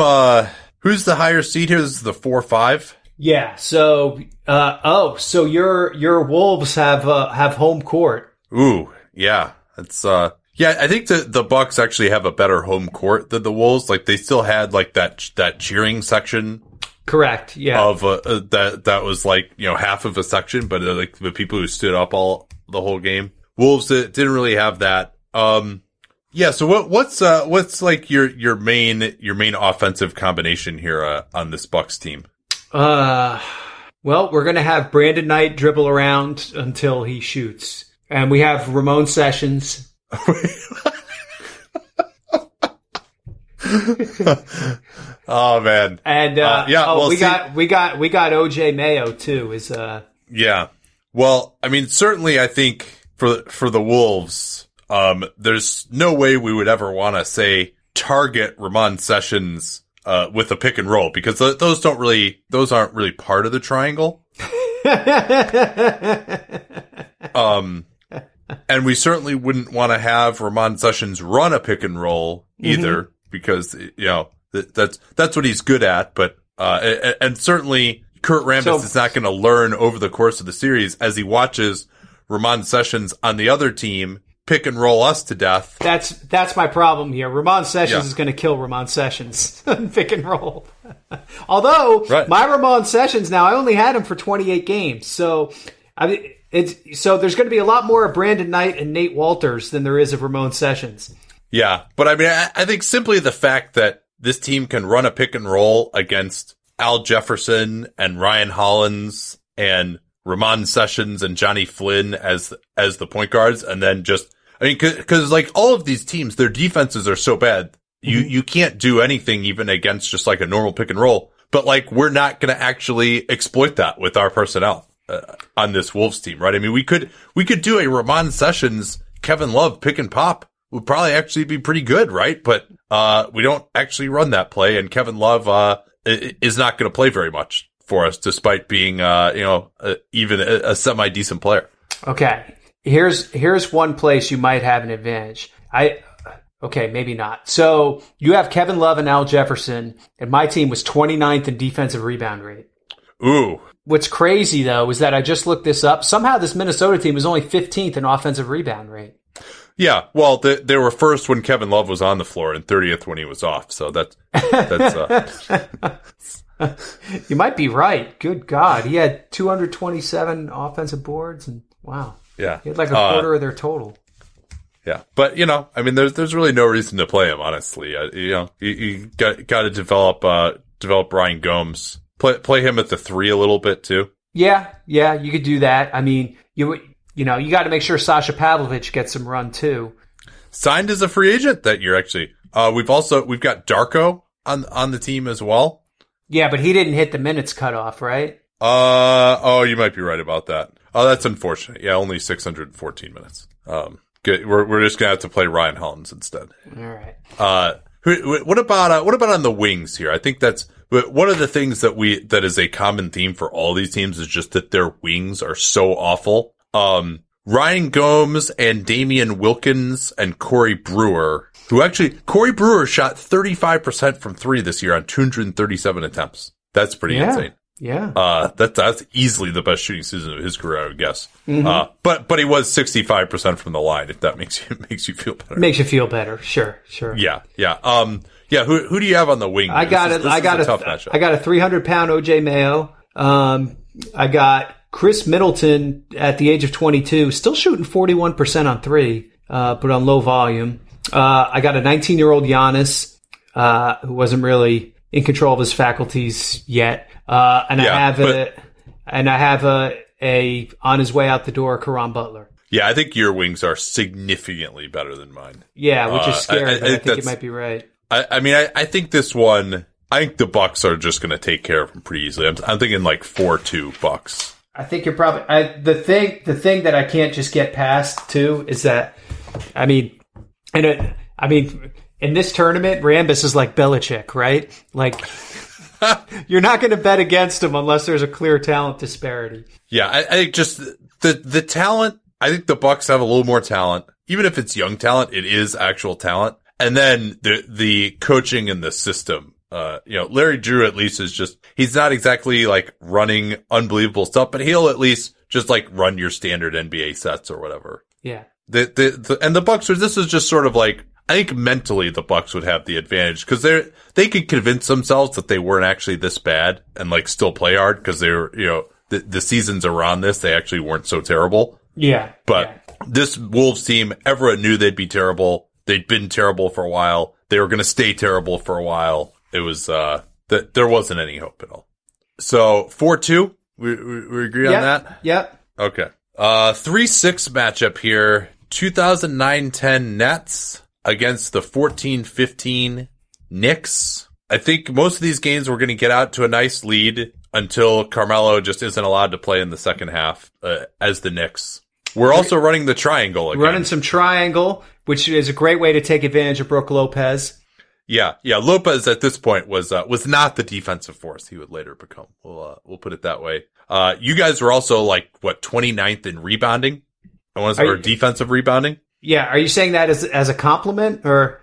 who's the higher seed here? This is the 4-5. Yeah, so so your Wolves have home court. Ooh, yeah. It's I think the Bucks actually have a better home court than the Wolves. Like, they still had like that cheering section. Correct, yeah. Of that was like, you know, half of a section, but like the people who stood up all the whole game. Wolves didn't really have that. Yeah, so what's like your main offensive combination here on this Bucks team? Well, we're gonna have Brandon Knight dribble around until he shoots, and we have Ramon Sessions. Oh man! And we got OJ Mayo too. Yeah. Well, I mean, certainly I think for the Wolves. There's no way we would ever want to say target Ramon Sessions, with a pick and roll because those aren't really part of the triangle. And we certainly wouldn't want to have Ramon Sessions run a pick and roll either because, you know, that's what he's good at. But, and certainly Kurt Rambis is not going to learn over the course of the series as he watches Ramon Sessions on the other team pick and roll us to death. That's my problem here. Ramon Sessions is going to kill Ramon Sessions pick and roll. Although my Ramon Sessions now, I only had him for 28 games, so I mean, there's going to be a lot more of Brandon Knight and Nate Walters than there is of Ramon Sessions. Yeah, but I mean, I think simply the fact that this team can run a pick and roll against Al Jefferson and Ryan Hollins and Ramon Sessions and Johnny Flynn as the point guards, and then just. I mean, because like all of these teams, their defenses are so bad, you can't do anything even against just like a normal pick and roll. But like, we're not going to actually exploit that with our personnel on this Wolves team, right? I mean, we could do a Ramon Sessions, Kevin Love pick and pop would probably actually be pretty good, right? But we don't actually run that play, and Kevin Love is not going to play very much for us, despite being even a semi decent player. Okay. Here's one place you might have an advantage. Maybe not. So you have Kevin Love and Al Jefferson, and my team was 29th in defensive rebound rate. Ooh. What's crazy though is that I just looked this up. Somehow this Minnesota team was only 15th in offensive rebound rate. Yeah, well, they were first when Kevin Love was on the floor and 30th when he was off. So that's You might be right. Good God, he had 227 offensive boards, and wow. Yeah. He had like a quarter of their total. Yeah. But, you know, I mean, there's really no reason to play him, honestly. You know, you got to develop Ryan Gomes. Play him at the three a little bit, too. Yeah, you could do that. I mean, you know, you got to make sure Sasha Pavlovich gets some run, too. Signed as a free agent that year, actually. We've got Darko on the team as well. Yeah, but he didn't hit the minutes cutoff, right? You might be right about that. Oh, that's unfortunate. Yeah, only 614 minutes. Good. We're just gonna have to play Ryan Hollins instead. All right. What about on the wings here? I think that's one of the things that is a common theme for all these teams is just that their wings are so awful. Ryan Gomes and Damian Wilkins and Corey Brewer, Corey Brewer shot 35% from three this year on 237 attempts. That's pretty insane. Yeah. That's easily the best shooting season of his career, I would guess. Mm-hmm. But he was 65% from the line, if that makes you feel better. Makes you feel better. Sure. Yeah. Who do you have on the wing? I got a 300-pound OJ Mayo. I got Chris Middleton at the age of 22, still shooting 41% on three, but on low volume. I got a 19-year-old Giannis, who wasn't really in control of his faculties yet. I have a on his way out the door, Caron Butler. Yeah, I think your wings are significantly better than mine. Yeah, which is scary, but I think you might be right. I think this one, I think the Bucks are just going to take care of them pretty easily. I'm thinking like 4-2 Bucks. I think you're probably the thing that I can't just get past too is that in this tournament, Rambis is like Belichick, right? Like you're not going to bet against him unless there's a clear talent disparity. Yeah, I think just the talent. I think the Bucks have a little more talent, even if it's young talent. It is actual talent, and then the coaching and the system. Larry Drew at least is he's not exactly like running unbelievable stuff, but he'll at least just like run your standard NBA sets or whatever. Yeah. And the Bucks this is just sort of like, I think mentally the Bucks would have the advantage because they could convince themselves that they weren't actually this bad and like still play hard because they were, you know, the seasons around this, they actually weren't so terrible. Yeah. But this Wolves team, everyone knew they'd be terrible. They'd been terrible for a while. They were going to stay terrible for a while. It was there wasn't any hope at all. So 4-2, we agree on that. Yep. Okay. 3-6 matchup here. 2009-10 Nets against the 14-15 Knicks. I think most of these games we're going to get out to a nice lead until Carmelo just isn't allowed to play in the second half as the Knicks. We're also running the triangle again. Running some triangle, which is a great way to take advantage of Brook Lopez. Yeah. Lopez at this point was not the defensive force he would later become. We'll put it that way. You guys were also like, what, 29th in rebounding? I want to say defensive rebounding. Yeah. Are you saying that as a compliment or?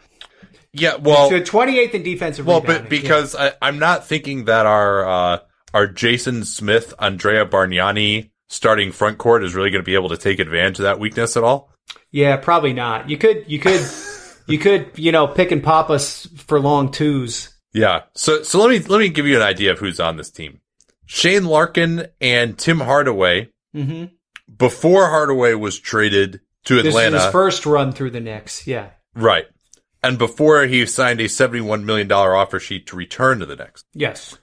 Yeah. Well, so 28th in defensive rebounding. Well, but because I'm not thinking that our Jason Smith, Andrea Bargnani starting front court is really going to be able to take advantage of that weakness at all. Yeah, probably not. You could. You could pick and pop us for long twos. Yeah. So let me give you an idea of who's on this team. Shane Larkin and Tim Hardaway. Mm-hmm. Before Hardaway was traded to Atlanta. This is his first run through the Knicks. Yeah. Right. And before he signed a $71 million offer sheet to return to the Knicks. Yes.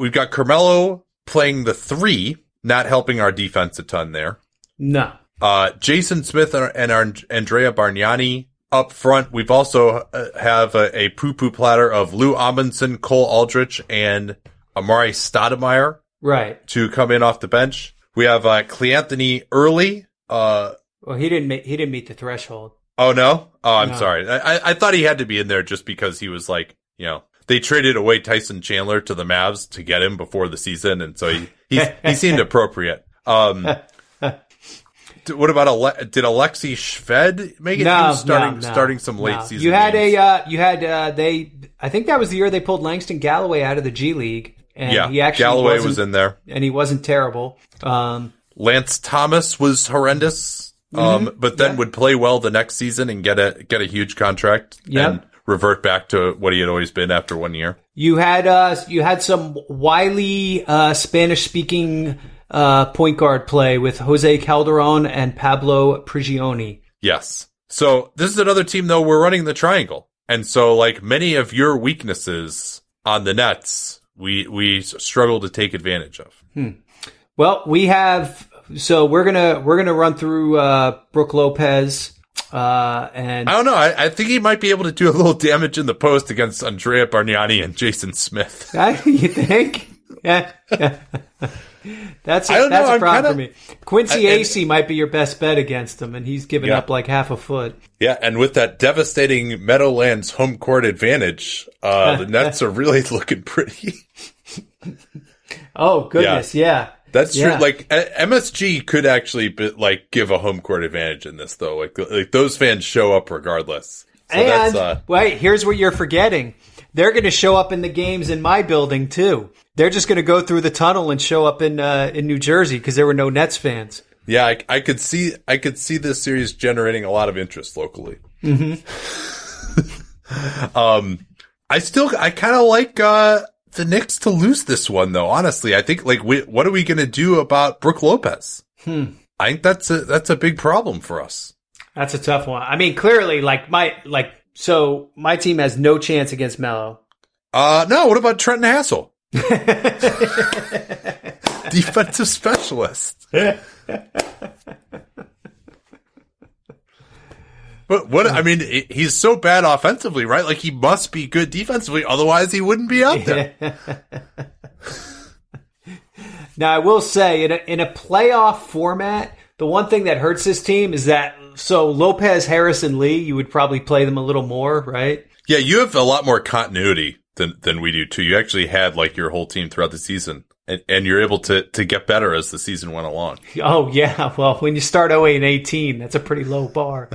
We've got Carmelo playing the three, not helping our defense a ton there. No. Jason Smith and Andrea Bargnani. Up front, we've also have a poo-poo platter of Lou Amundson, Cole Aldrich, and Amari Stoudemire to come in off the bench. We have Cleanthony Early. He didn't meet the threshold. Oh, no? Oh, I'm sorry. I thought he had to be in there just because he was like, you know, they traded away Tyson Chandler to the Mavs to get him before the season, and so he seemed appropriate. What about did Alexi Shved make it starting some late season? You had games. I think that was the year they pulled Langston Galloway out of the G League, and Galloway was in there, and he wasn't terrible. Lance Thomas was horrendous, but then would play well the next season and get a huge contract and revert back to what he had always been after 1 year. You had some wily Spanish speaking point guard play with Jose Calderon and Pablo Prigioni. Yes. So this is another team, though, we're running the triangle. And so, like many of your weaknesses on the Nets, we struggle to take advantage of. Well, we have, so we're gonna run through Brook Lopez. And I don't know. I think he might be able to do a little damage in the post against Andrea Bargnani and Jason Smith. You think? Yeah. That's a problem for me. Quincy Acey might be your best bet against him, and he's given up like half a foot. Yeah, and with that devastating Meadowlands home court advantage, the Nets are really looking pretty. Oh, goodness, yeah. That's true. Like, MSG could actually give a home court advantage in this, though. Like those fans show up regardless. So wait, here's what you're forgetting. They're going to show up in the games in my building, too. They're just going to go through the tunnel and show up in New Jersey because there were no Nets fans. Yeah, I could see this series generating a lot of interest locally. Mm-hmm. I kind of like the Knicks to lose this one, though. Honestly, I think what are we going to do about Brook Lopez? I think that's a big problem for us. That's a tough one. I mean, clearly, so my team has no chance against Melo. No. What about Trenton Hassel? Defensive specialist. But he's so bad offensively, right? Like, he must be good defensively, otherwise he wouldn't be out there. Now, I will say, in a playoff format, the one thing that hurts this team is that, so Lopez, Harris, and Lee, you would probably play them a little more, right? Yeah, you have a lot more continuity than we do, too. You actually had, your whole team throughout the season, and you're able to get better as the season went along. Oh, yeah. Well, when you start 0-18, that's a pretty low bar.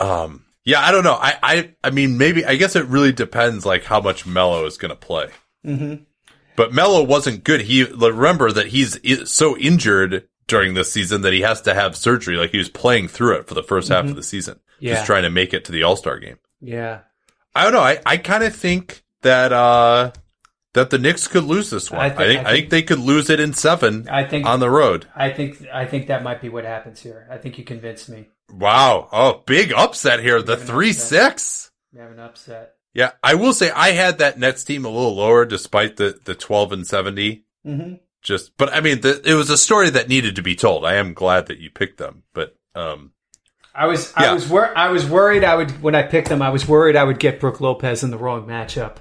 Yeah, I don't know. I guess it really depends, how much Melo is going to play. Mm-hmm. But Melo wasn't good. Remember that he's so injured during this season that he has to have surgery. He was playing through it for the first half of the season. Yeah. Just trying to make it to the All-Star game. Yeah. I don't know. I kind of think that the Knicks could lose this one. I think they could lose it in 7. On the road. I think that might be what happens here. I think you convinced me. Wow! Oh, big upset here. The 3-6. We have an upset. Yeah, I will say I had that Nets team a little lower, despite the 12 and 70. Mm-hmm. It was a story that needed to be told. I am glad that you picked them, but I was worried I would get Brook Lopez in the wrong matchup.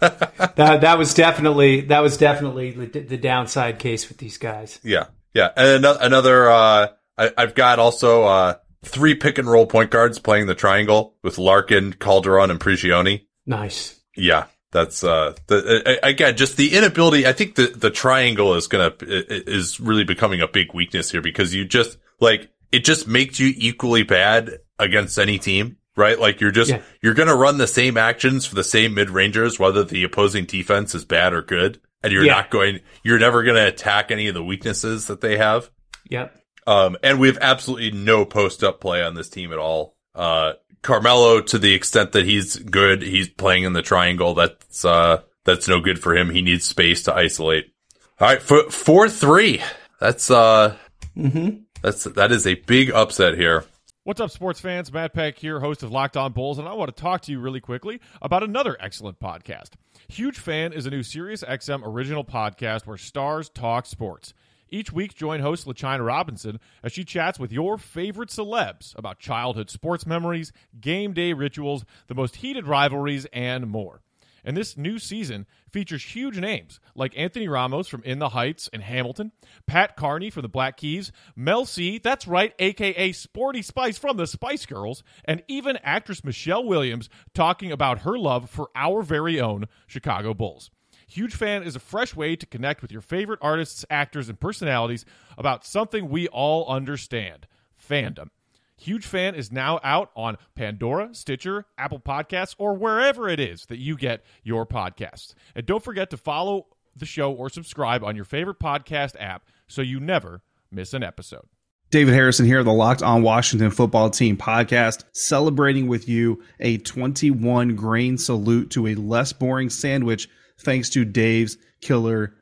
that was definitely the downside case with these guys. Yeah, and another. I've got also 3 pick and roll point guards playing the triangle with Larkin, Calderon, and Prigioni. Nice. Yeah, that's again, just the inability. I think the triangle is really becoming a big weakness here, because you just it just makes you equally bad against any team, right? You're going to run the same actions for the same mid rangers, whether the opposing defense is bad or good, and you're never going to attack any of the weaknesses that they have. Yep. And we have absolutely no post-up play on this team at all. Carmelo, to the extent that he's good, he's playing in the triangle. That's no good for him. He needs space to isolate. All right, 4-3. That is a big upset here. What's up, sports fans? Matt Peck here, host of Locked On Bulls, and I want to talk to you really quickly about another excellent podcast. Huge Fan is a new SiriusXM original podcast where stars talk sports. Each week, join host LaChina Robinson as she chats with your favorite celebs about childhood sports memories, game day rituals, the most heated rivalries, and more. And this new season features huge names like Anthony Ramos from In the Heights and Hamilton, Pat Carney from the Black Keys, Mel C, that's right, a.k.a. Sporty Spice from the Spice Girls, and even actress Michelle Williams talking about her love for our very own Chicago Bulls. Huge Fan is a fresh way to connect with your favorite artists, actors, and personalities about something we all understand, fandom. Huge Fan is now out on Pandora, Stitcher, Apple Podcasts, or wherever it is that you get your podcasts. And don't forget to follow the show or subscribe on your favorite podcast app so you never miss an episode. David Harrison here, the Locked On Washington Football Team podcast, celebrating with you a 21-grain salute to a less boring sandwich, thanks to Dave's killer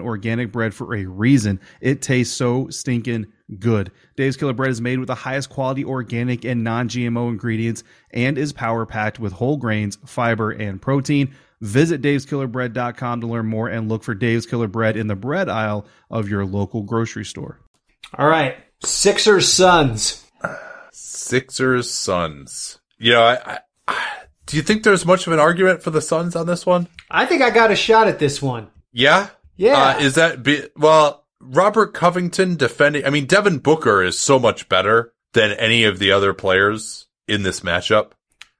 organic bread for a reason. It tastes so stinking good. Dave's Killer Bread is made with the highest quality organic and non-GMO ingredients and is power-packed with whole grains, fiber, and protein. Visit daveskillerbread.com to learn more and look for Dave's Killer Bread in the bread aisle of your local grocery store. All right. Sixers Suns. You know, do you think there's much of an argument for the Suns on this one? I think I got a shot at this one. Yeah? Yeah. Robert Covington defending. I mean, Devin Booker is so much better than any of the other players in this matchup.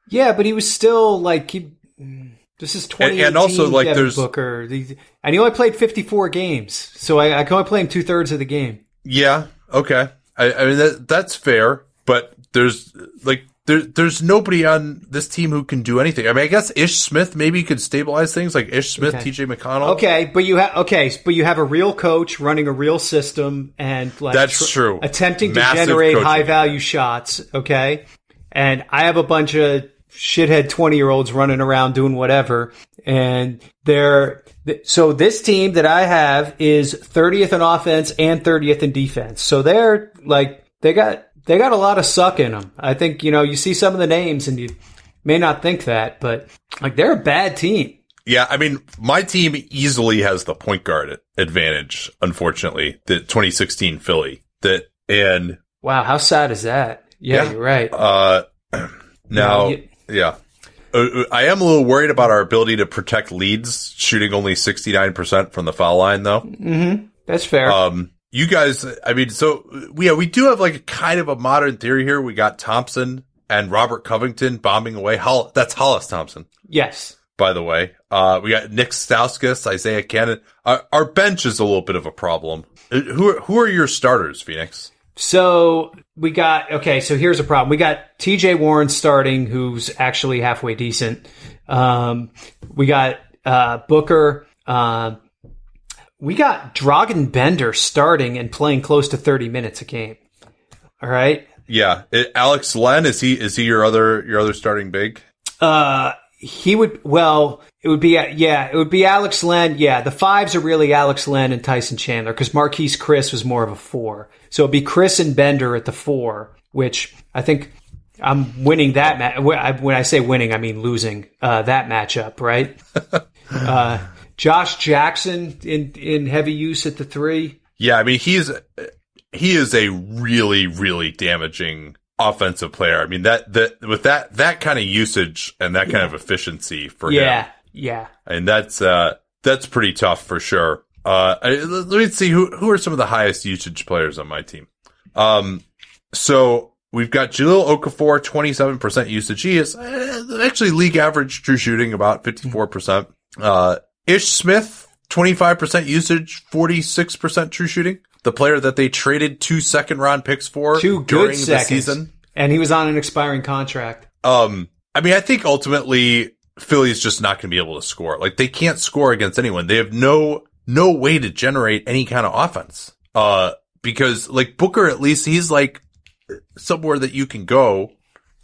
Yeah, but he was still like, this is 2018 and also, like, Devin Booker. And he only played 54 games, so I can only play him two-thirds of the game. Yeah, okay. I mean, that's fair, but there's, like, there's nobody on this team who can do anything. I mean, I guess Ish Smith maybe could stabilize things, like Ish Smith, okay. TJ McConnell. Okay, but you have a real coach running a real system and like that's true. Attempting massive to generate coaching. High value shots. Okay, and I have a bunch of shithead 20-year-olds running around doing whatever, and so this team that I have is 30th in offense and 30th in defense. So they're like they got a lot of suck in them. I think, you know, you see some of the names and you may not think that, but like they're a bad team. Yeah, I mean, my team easily has the point guard advantage, unfortunately, the 2016 Philly. Wow, how sad is that? Yeah, you're right. I am a little worried about our ability to protect leads, shooting only 69% from the foul line, though. Mm-hmm. That's fair. You guys, I mean, so we do have like a kind of a modern theory here. We got Thompson and Robert Covington bombing away. That's Hollis Thompson. Yes. By the way, we got Nick Stauskas, Isaiah Canaan. Our bench is a little bit of a problem. Who are your starters, Phoenix? So so here's a problem. We got TJ Warren starting, who's actually halfway decent. We got Booker. We got Dragan Bender starting and playing close to 30 minutes a game. All right. Yeah, Alex Len, is he your other starting big? It would be Alex Len. Yeah, the fives are really Alex Len and Tyson Chandler because Marquise Chris was more of a four. So it'd be Chris and Bender at the four, which I think I'm winning that match. When I say winning, I mean losing that matchup, right? Josh Jackson in heavy use at the three. Yeah, I mean, he is a really, really damaging offensive player. I mean, that kind of usage and that kind of efficiency for him. Yeah, yeah. And that's pretty tough for sure. Let me see who are some of the highest usage players on my team. So we've got Jahlil Okafor, 27% usage. He is actually league average true shooting about 54%. Ish Smith, 25% usage, 46% true shooting. The player that they traded 2 second-round picks for during the season. And he was on an expiring contract. I mean, I think ultimately Philly's just not going to be able to score. Like, they can't score against anyone. They have no way to generate any kind of offense. Because, like, Booker, at least, he's, like, somewhere that you can go.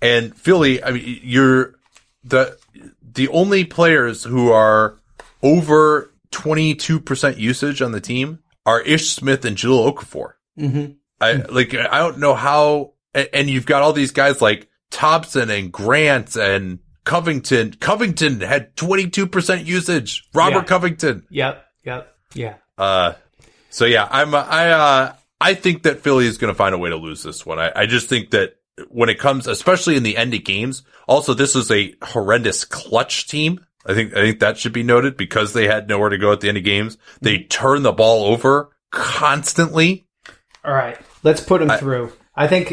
And Philly, I mean, you're the only players who are over 22% usage on the team are Ish Smith and Jahlil Okafor. Mm-hmm. I don't know how, and you've got all these guys like Thompson and Grant and Covington. Covington had 22% usage. Robert Covington. Yep. Yeah. So yeah, I think that Philly is going to find a way to lose this one. I just think that when it comes, especially in the end of games, also this is a horrendous clutch team. I think that should be noted because they had nowhere to go at the end of games. They turn the ball over constantly. All right, let's put them through. I think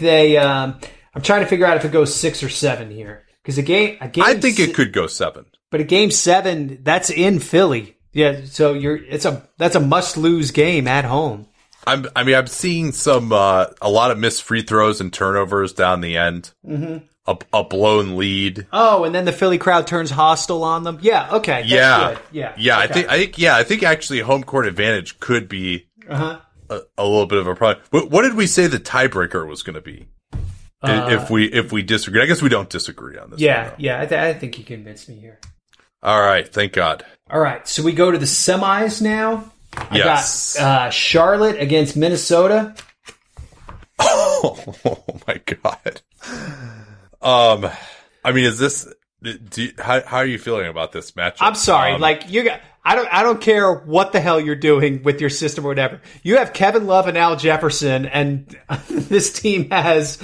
they. I'm trying to figure out if it goes 6 or 7 here because a game. I think it could go 7, but a game 7 that's in Philly. Yeah, so that's a must-lose game at home. I'm seeing some a lot of missed free throws and turnovers down the end. Mm-hmm. A blown lead. Oh, and then the Philly crowd turns hostile on them. Yeah, okay. That's good. Yeah. Okay. I think actually home court advantage could be a little bit of a problem. What did we say the tiebreaker was going to be? If we disagree, I guess we don't disagree on this. Yeah. I think you convinced me here. All right, thank God. All right, so we go to the semis now. I got Charlotte against Minnesota. Oh my God. I mean, is this? How are you feeling about this matchup? I'm sorry, I don't care what the hell you're doing with your system or whatever. You have Kevin Love and Al Jefferson, and this team has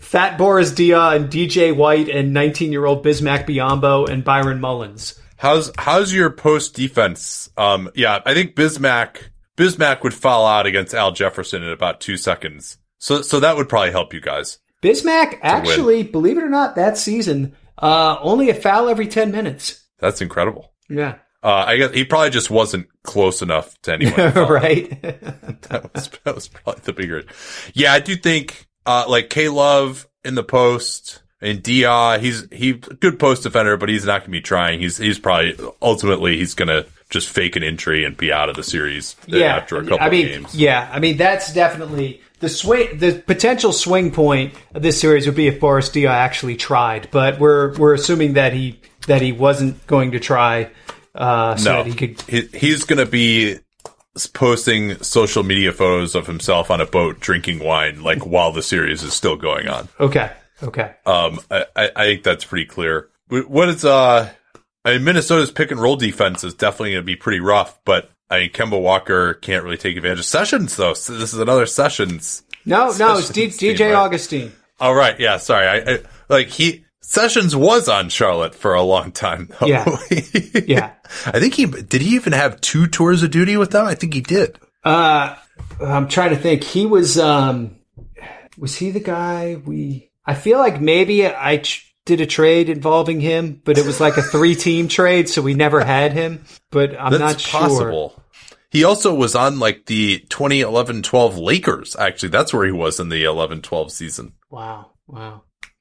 Fat Boris Diaw and DJ White and 19-year-old Bismack Biyombo and Byron Mullens. How's your post defense? I think Bismack would foul out against Al Jefferson in about 2 seconds. So that would probably help you guys. Bismack actually, believe it or not, that season, only a foul every 10 minutes. That's incredible. Yeah. I guess he probably just wasn't close enough to anyone. Right. that was probably the bigger. Yeah, I do think, K-Love in the post and Diaw, he's a good post defender, but he's not going to be trying. He's probably, ultimately, he's going to just fake an injury and be out of the series after a couple of games. Yeah, I mean, that's definitely. The potential swing point of this series would be if Boris Diaw actually tried, but we're assuming that he wasn't going to try. That he could. He's going to be posting social media photos of himself on a boat drinking wine, while the series is still going on. Okay. I think that's pretty clear. What is Minnesota's pick and roll defense is definitely going to be pretty rough, but. Kemba Walker can't really take advantage of Sessions, though. So this is another Sessions. No, it's DJ right? Augustine. All right, yeah, sorry. Sessions was on Charlotte for a long time, though. Yeah. Yeah. I think did he even have 2 tours of duty with them? I think he did. I'm trying to think. He was he the guy I feel like maybe did a trade involving him, but it was like a 3-team trade, so we never had him, but that's not sure. That's possible. He also was on the 2011-12 Lakers. Actually, that's where he was in the 11-12 season. Wow.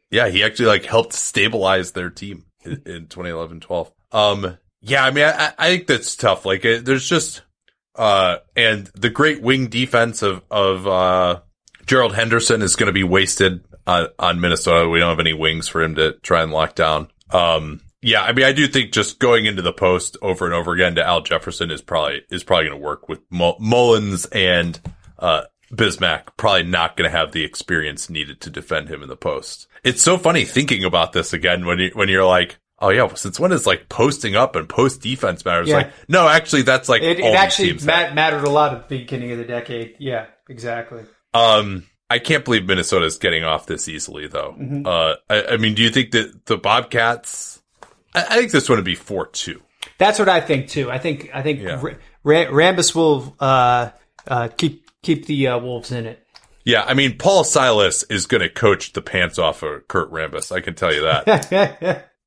Yeah, he actually helped stabilize their team in 2011-12. Yeah, I mean, I think that's tough. There's just and the great wing defense of Gerald Henderson is going to be wasted on Minnesota. We don't have any wings for him to try and lock down. Yeah, I mean, I do think just going into the post over and over again to Al Jefferson is probably going to work with Mullens and Bismack. Probably not going to have the experience needed to defend him in the post. It's so funny thinking about this again when you're like, oh yeah, since when is posting up and post defense matters? Yeah. No, actually, that's it actually mattered a lot at the beginning of the decade. Yeah, exactly. I can't believe Minnesota's getting off this easily, though. Mm-hmm. I mean, do you think that the Bobcats? I think this one would be 4-2. That's what I think too. I think yeah. Rambis will keep the Wolves in it. Yeah, I mean, Paul Silas is going to coach the pants off of Kurt Rambis. I can tell you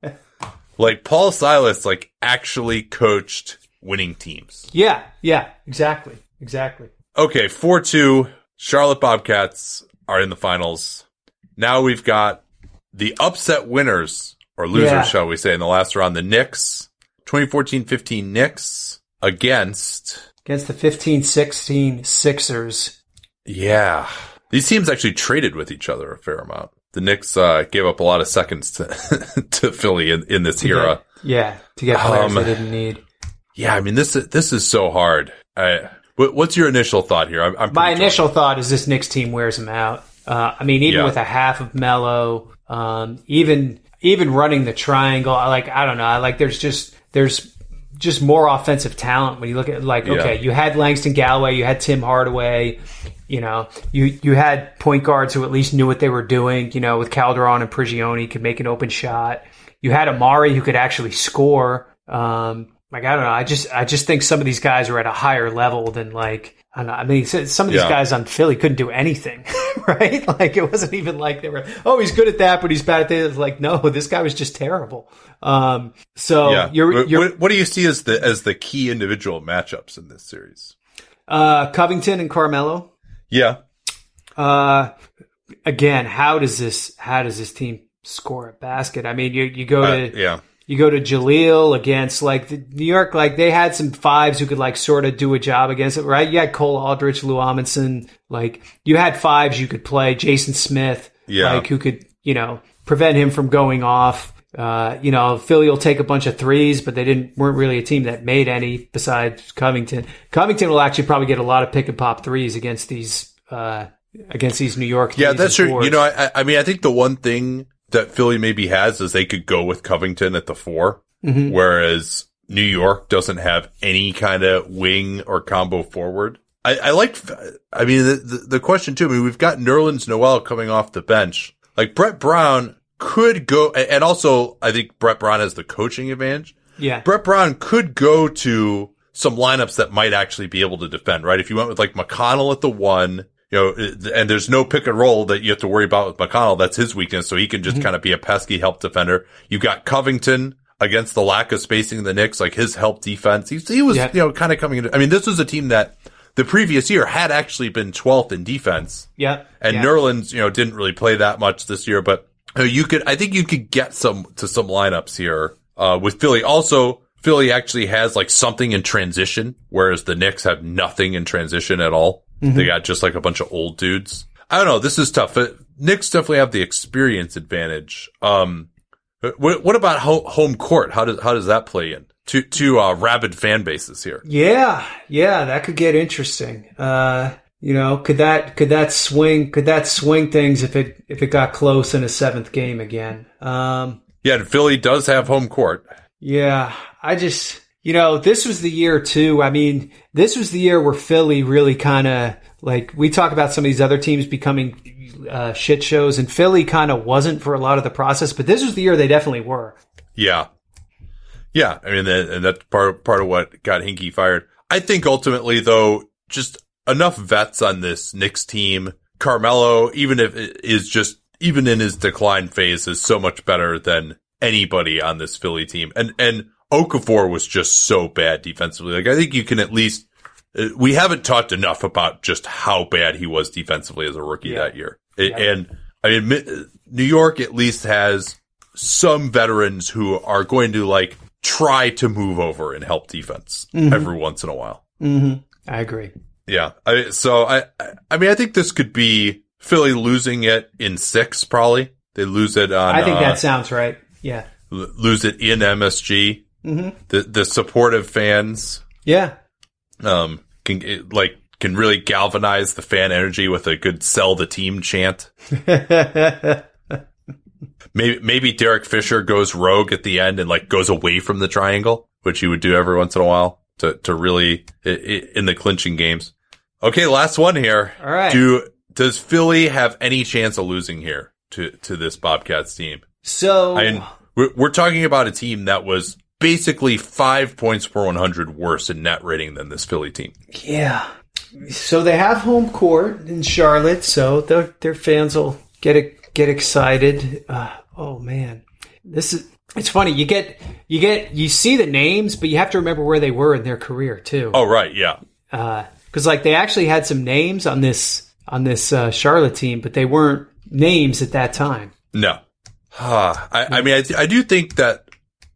that. Paul Silas, actually coached winning teams. Yeah, exactly. Okay, 4-2. Charlotte Bobcats are in the finals. Now we've got the upset winners, or losers, shall we say, in the last round. The Knicks, 2014-15 Knicks against the 15-16 Sixers. Yeah. These teams actually traded with each other a fair amount. The Knicks gave up a lot of seconds to Philly in this era. To get players they didn't need. Yeah, I mean, this is so hard. What's your initial thought here? My initial thought is this Knicks team wears them out. I mean, even with a half of Melo, even running the triangle, I don't know. There's just more offensive talent when you look at you had Langston Galloway, you had Tim Hardaway, you had point guards who at least knew what they were doing. With Calderon and Prigioni could make an open shot. You had Amari who could actually score. Like, I don't know. I just think some of these guys are at a higher level than, like, I don't know. I mean, some of these guys on Philly couldn't do anything, right? Like, it wasn't even like they were, oh, he's good at that, but he's bad at that. It's like, no, this guy was just terrible. What do you see as the key individual matchups in this series? Covington and Carmelo. Yeah. Again, how does this team score a basket? I mean, you go to Jahlil against, like, the New York, like, they had some fives who could, like, sort of do a job against it, right? You had Cole Aldrich, Lou Amundson, like, you had fives you could play, Jason Smith, like, who could, you know, prevent him from going off. You know, Philly will take a bunch of threes, but they weren't really a team that made any besides Covington. Covington will actually probably get a lot of pick and pop threes against these New York teams. Yeah, that's true. You know, I mean, I think the one thing that Philly maybe has is they could go with Covington at the four, mm-hmm. whereas New York doesn't have any kind of wing or combo forward. The question too, I mean, we've got Nerlens Noel coming off the bench. Like, Brett Brown could go, and also I think Brett Brown has the coaching advantage. Yeah. Brett Brown could go to some lineups that might actually be able to defend, right? If you went with, like, McConnell at the one, you know, and there's no pick and roll that you have to worry about with McConnell. That's his weakness. So he can just mm-hmm. kind of be a pesky help defender. You've got Covington against the lack of spacing in the Knicks, like his help defense. He was, you know, kind of coming into, I mean, this was a team that the previous year had actually been 12th in defense. Yeah. And Nerlens, you know, didn't really play that much this year, but you could get some lineups here, with Philly. Also, Philly actually has, like, something in transition, whereas the Knicks have nothing in transition at all. Mm-hmm. They got just, like, a bunch of old dudes. I don't know. This is tough. Knicks definitely have the experience advantage. What about home court? How does that play in to rabid fan bases here? Yeah, that could get interesting. You know, could that swing things if it got close in a seventh game again? Yeah, and Philly does have home court. Yeah, you know, this was the year too. I mean, this was the year where Philly really kind of, like, we talk about some of these other teams becoming shit shows, and Philly kind of wasn't for a lot of the process, but this was the year they definitely were. Yeah. Yeah. I mean, and that's part of what got Hinkie fired. I think ultimately, though, just enough vets on this Knicks team. Carmelo, even in his decline phase, is so much better than anybody on this Philly team. And Okafor was just so bad defensively. Like, I think you can at least, we haven't talked enough about just how bad he was defensively as a rookie that year. Yeah. And I mean, New York at least has some veterans who are going to, like, try to move over and help defense mm-hmm. every once in a while. Mm-hmm. I agree. Yeah. I mean, I think this could be Philly losing it in six, probably. They lose it on, I think that sounds right. Yeah. Lose it in MSG. Mm-hmm. The supportive fans, can really galvanize the fan energy with a good sell the team chant. Maybe Derek Fisher goes rogue at the end and, like, goes away from the triangle, which he would do every once in a while to really in the clinching games. Okay, last one here. All right, does Philly have any chance of losing here to this Bobcats team? So we're talking about a team that was basically 5 points per 100 worse in net rating than this Philly team. Yeah. So they have home court in Charlotte, so their fans will get excited. Oh man, it's funny. You see the names, but you have to remember where they were in their career too. Oh right, yeah. Because like they actually had some names on this Charlotte team, but they weren't names at that time. No. I do think that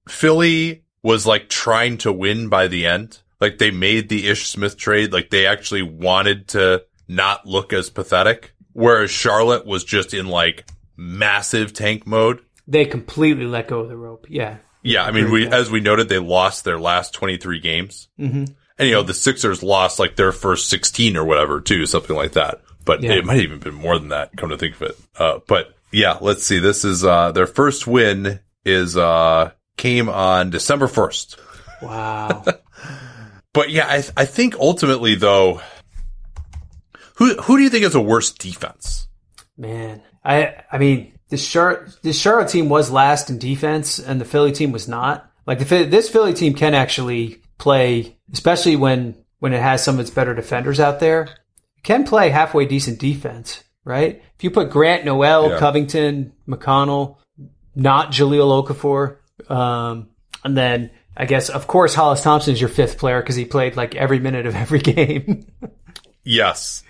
Philly was, like, trying to win by the end. Like, they made the Ish Smith trade. Like, they actually wanted to not look as pathetic, whereas Charlotte was just in, like, massive tank mode. They completely let go of the rope. Yeah. Yeah. I mean, as we noted, they lost their last 23 games. Mm-hmm. And, you know, the Sixers lost, like, their first 16 or whatever, too, something like that. But it might have even been more than that, come to think of it. But, yeah, let's see. This is their first win came on December 1st. Wow. But yeah, I think ultimately though, who do you think has a worse defense? Man, I mean, the Charlotte team was last in defense and the Philly team was not. Like this Philly team can actually play, especially when it has some of its better defenders out there, can play halfway decent defense, right? If you put Grant, Noel, Covington, McConnell, not Jahlil Okafor, and then I guess, of course, Hollis Thompson is your fifth player because he played like every minute of every game. Yes.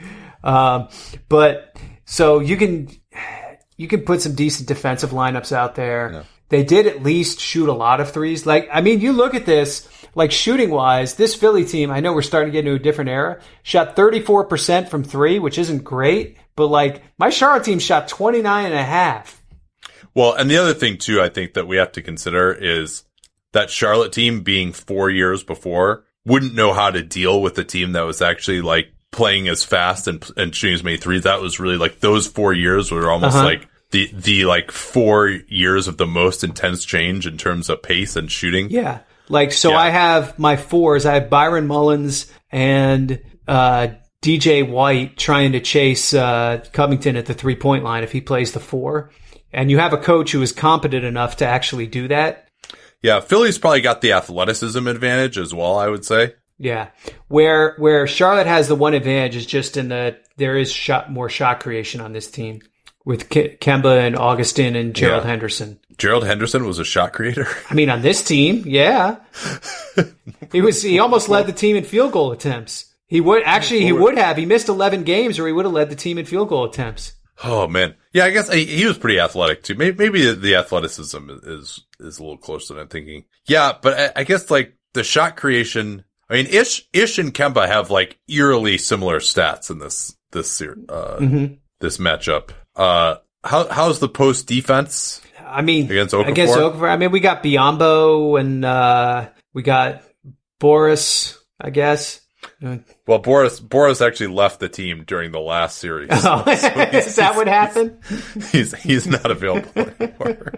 But so you can put some decent defensive lineups out there. Yeah. They did at least shoot a lot of threes. Like, I mean, you look at this, like shooting wise, this Philly team, I know we're starting to get into a different era, shot 34% from three, which isn't great, but like my Charlotte team shot 29.5. Well, and the other thing too, I think that we have to consider is that Charlotte team being 4 years before wouldn't know how to deal with a team that was actually like playing as fast and shooting as many threes. That was really like those 4 years were almost like the like 4 years of the most intense change in terms of pace and shooting. Yeah. Like, so I have my fours. I have Byron Mullens and DJ White trying to chase Covington at the 3-point line if he plays the four. And you have a coach who is competent enough to actually do that. Yeah. Philly's probably got the athleticism advantage as well, I would say. Yeah. Where Charlotte has the one advantage is just in the, there is more shot creation on this team. With Kemba and Augustin and Gerald Henderson. Gerald Henderson was a shot creator. I mean, on this team, yeah. He almost led the team in field goal attempts. He would have. He missed 11 games or he would have led the team in field goal attempts. Oh, man. Yeah, I guess he was pretty athletic too. Maybe the athleticism is a little closer than I'm thinking. Yeah, but I guess like the shot creation, I mean, Ish and Kemba have like eerily similar stats in this matchup. How's the post defense? I mean, against Okafor. I mean, we got Biyombo and we got Boris, I guess. Well, Boris actually left the team during the last series. Oh. So is that what happened? He's not available anymore.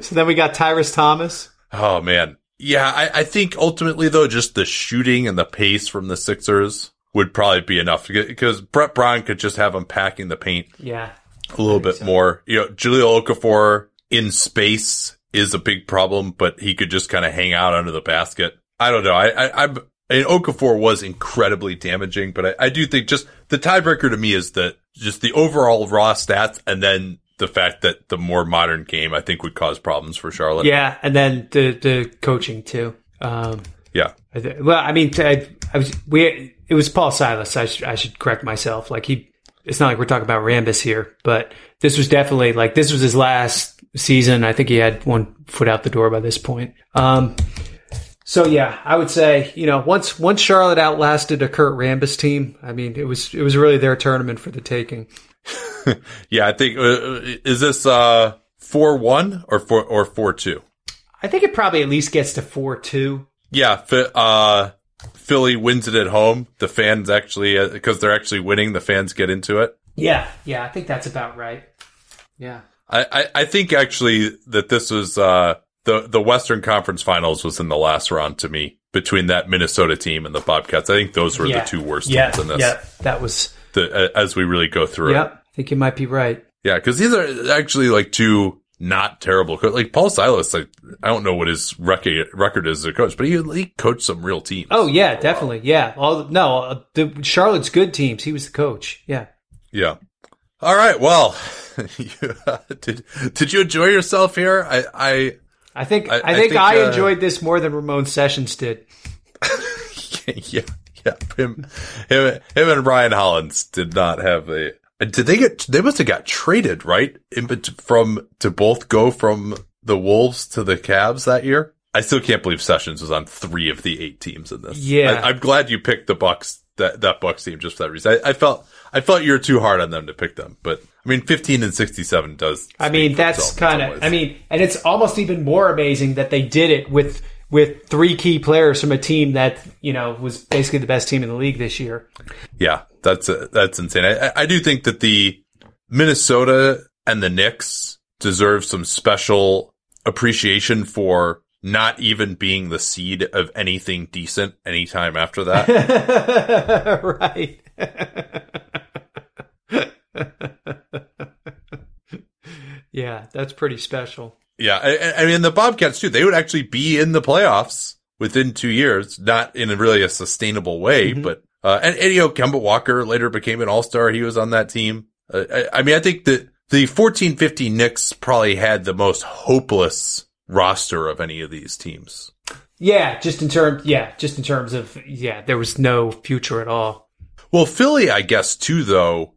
So then we got Tyrese Thomas. Oh man, yeah. I think ultimately though, just the shooting and the pace from the Sixers would probably be enough because Brett Brown could just have him packing the paint. Yeah. A little bit more. You know, Jahlil Okafor in space is a big problem, but he could just kind of hang out under the basket. I don't know. I mean, Okafor was incredibly damaging, but I do think just the tiebreaker to me is that just the overall raw stats and then the fact that the more modern game I think would cause problems for Charlotte. Yeah. And then the coaching too. Yeah. Well, I mean, it was Paul Silas. I should correct myself. Like it's not like we're talking about Rambis here, but this was definitely like, this was his last season. I think he had one foot out the door by this point. So yeah, I would say, you know, once Charlotte outlasted a Kurt Rambis team, I mean, it was really their tournament for the taking. Yeah. I think, is this, 4-1 or 4-2? I think it probably at least gets to 4-2. Yeah. Philly wins it at home. The fans actually, because they're actually winning, the fans get into it. Yeah, I think that's about right. Yeah, I think actually that this was the Western Conference Finals was in the last round to me between that Minnesota team and the Bobcats. I think those were the two worst teams in this. Yeah, that was as we really go through. Yep, I think you might be right. Yeah, because these are actually like two not terrible coach. Like Paul Silas, like, I don't know what his record is as a coach, but he coached some real teams. Oh yeah, definitely. Yeah. The Charlotte's good teams. He was the coach. Yeah. Yeah. All right. Well, did you enjoy yourself here? I think I enjoyed this more than Ramon Sessions did. Yeah. Yeah. Him and Ryan Hollins did not have a, did they get? They must have got traded, right? To both go from the Wolves to the Cavs that year. I still can't believe Sessions was on 3 of the 8 teams in this. Yeah, I'm glad you picked the Bucks that Bucks team just for that reason. I felt you were too hard on them to pick them, but I mean, 15 and 67 does. I mean, that's kind of. I mean, and it's almost even more amazing that they did it with 3 key players from a team that, you know, was basically the best team in the league this year. Yeah, that's insane. I do think that the Minnesota and the Knicks deserve some special appreciation for not even being the seed of anything decent anytime after that. Right. Yeah, that's pretty special. Yeah, I mean, the Bobcats, too, they would actually be in the playoffs within 2 years, not in really a sustainable way, mm-hmm. but, and, you know, Kemba Walker later became an all-star. He was on that team. I mean, I think that the 14-15 Knicks probably had the most hopeless roster of any of these teams. Yeah, just in terms of, there was no future at all. Well, Philly, I guess, too, though,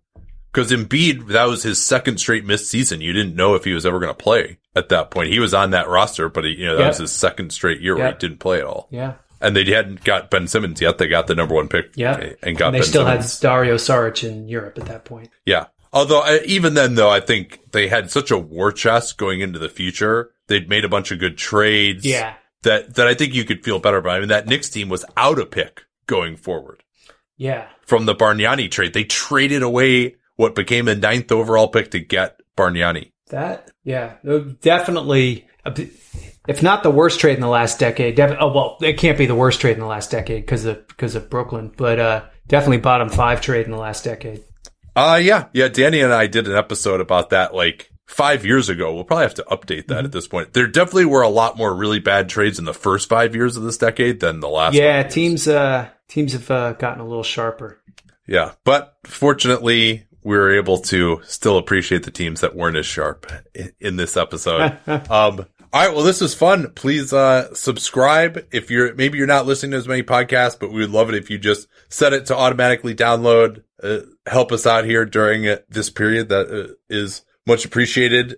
because Embiid, that was his second straight missed season. You didn't know if he was ever going to play at that point. He was on that roster, but that was his second straight year where he didn't play at all. Yeah. And they hadn't got Ben Simmons yet. They got the number one pick. Yeah. And they still had Dario Saric in Europe at that point. Yeah. Although, even then, though, I think they had such a war chest going into the future. They'd made a bunch of good trades. Yeah. That I think you could feel better about. I mean, that Knicks team was out a pick going forward. Yeah. From the Bargnani trade. They traded away what became the 9th overall pick to get Bargnani. Definitely. If not the worst trade in the last decade, it can't be the worst trade in the last decade because of Brooklyn, but definitely bottom five trade in the last decade. Yeah. Danny and I did an episode about that like 5 years ago. We'll probably have to update that at this point. There definitely were a lot more really bad trades in the first 5 years of this decade than the last. Yeah, teams have gotten a little sharper. Yeah, but fortunately, we were able to still appreciate the teams that weren't as sharp in this episode. All right. Well, this was fun. Please, subscribe. If maybe you're not listening to as many podcasts, but we would love it if you just set it to automatically download. Help us out here during this period. That is much appreciated.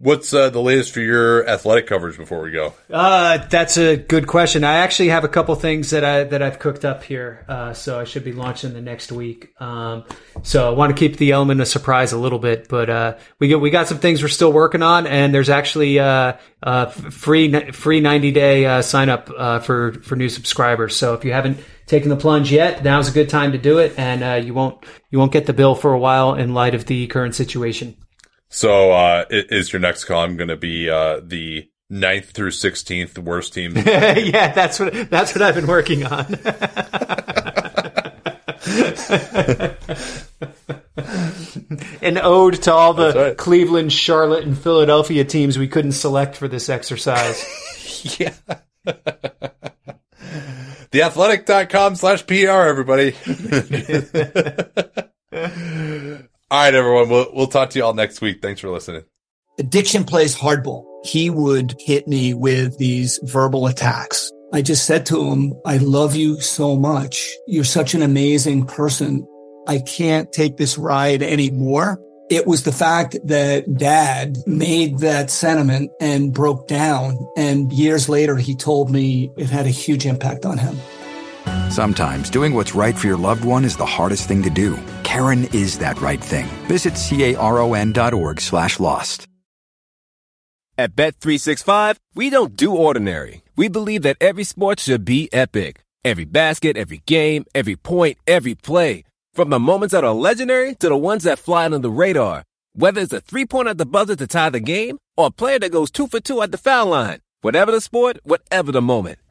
What's the latest for your athletic coverage before we go? That's a good question. I actually have a couple things that I've cooked up here. So I should be launching the next week. So I want to keep the element of surprise a little bit, but we got some things we're still working on, and there's actually free 90-day sign up for new subscribers. So if you haven't taken the plunge yet, now's a good time to do it, and you won't get the bill for a while in light of the current situation. So, is your next column going to be, the 9th through 16th worst team? Yeah, that's what I've been working on. An ode to all the Cleveland, Charlotte, and Philadelphia teams we couldn't select for this exercise. Yeah. theathletic.com/PR, everybody. All right, everyone. We'll talk to you all next week. Thanks for listening. Addiction plays hardball. He would hit me with these verbal attacks. I just said to him, I love you so much. You're such an amazing person. I can't take this ride anymore. It was the fact that Dad made that sentiment and broke down. And years later, he told me it had a huge impact on him. Sometimes doing what's right for your loved one is the hardest thing to do. Caron is that right thing. Visit caron.org/lost. At Bet365, we don't do ordinary. We believe that every sport should be epic. Every basket, every game, every point, every play. From the moments that are legendary to the ones that fly under the radar. Whether it's a three-pointer at the buzzer to tie the game or a player that goes 2 for 2 at the foul line. Whatever the sport, whatever the moment.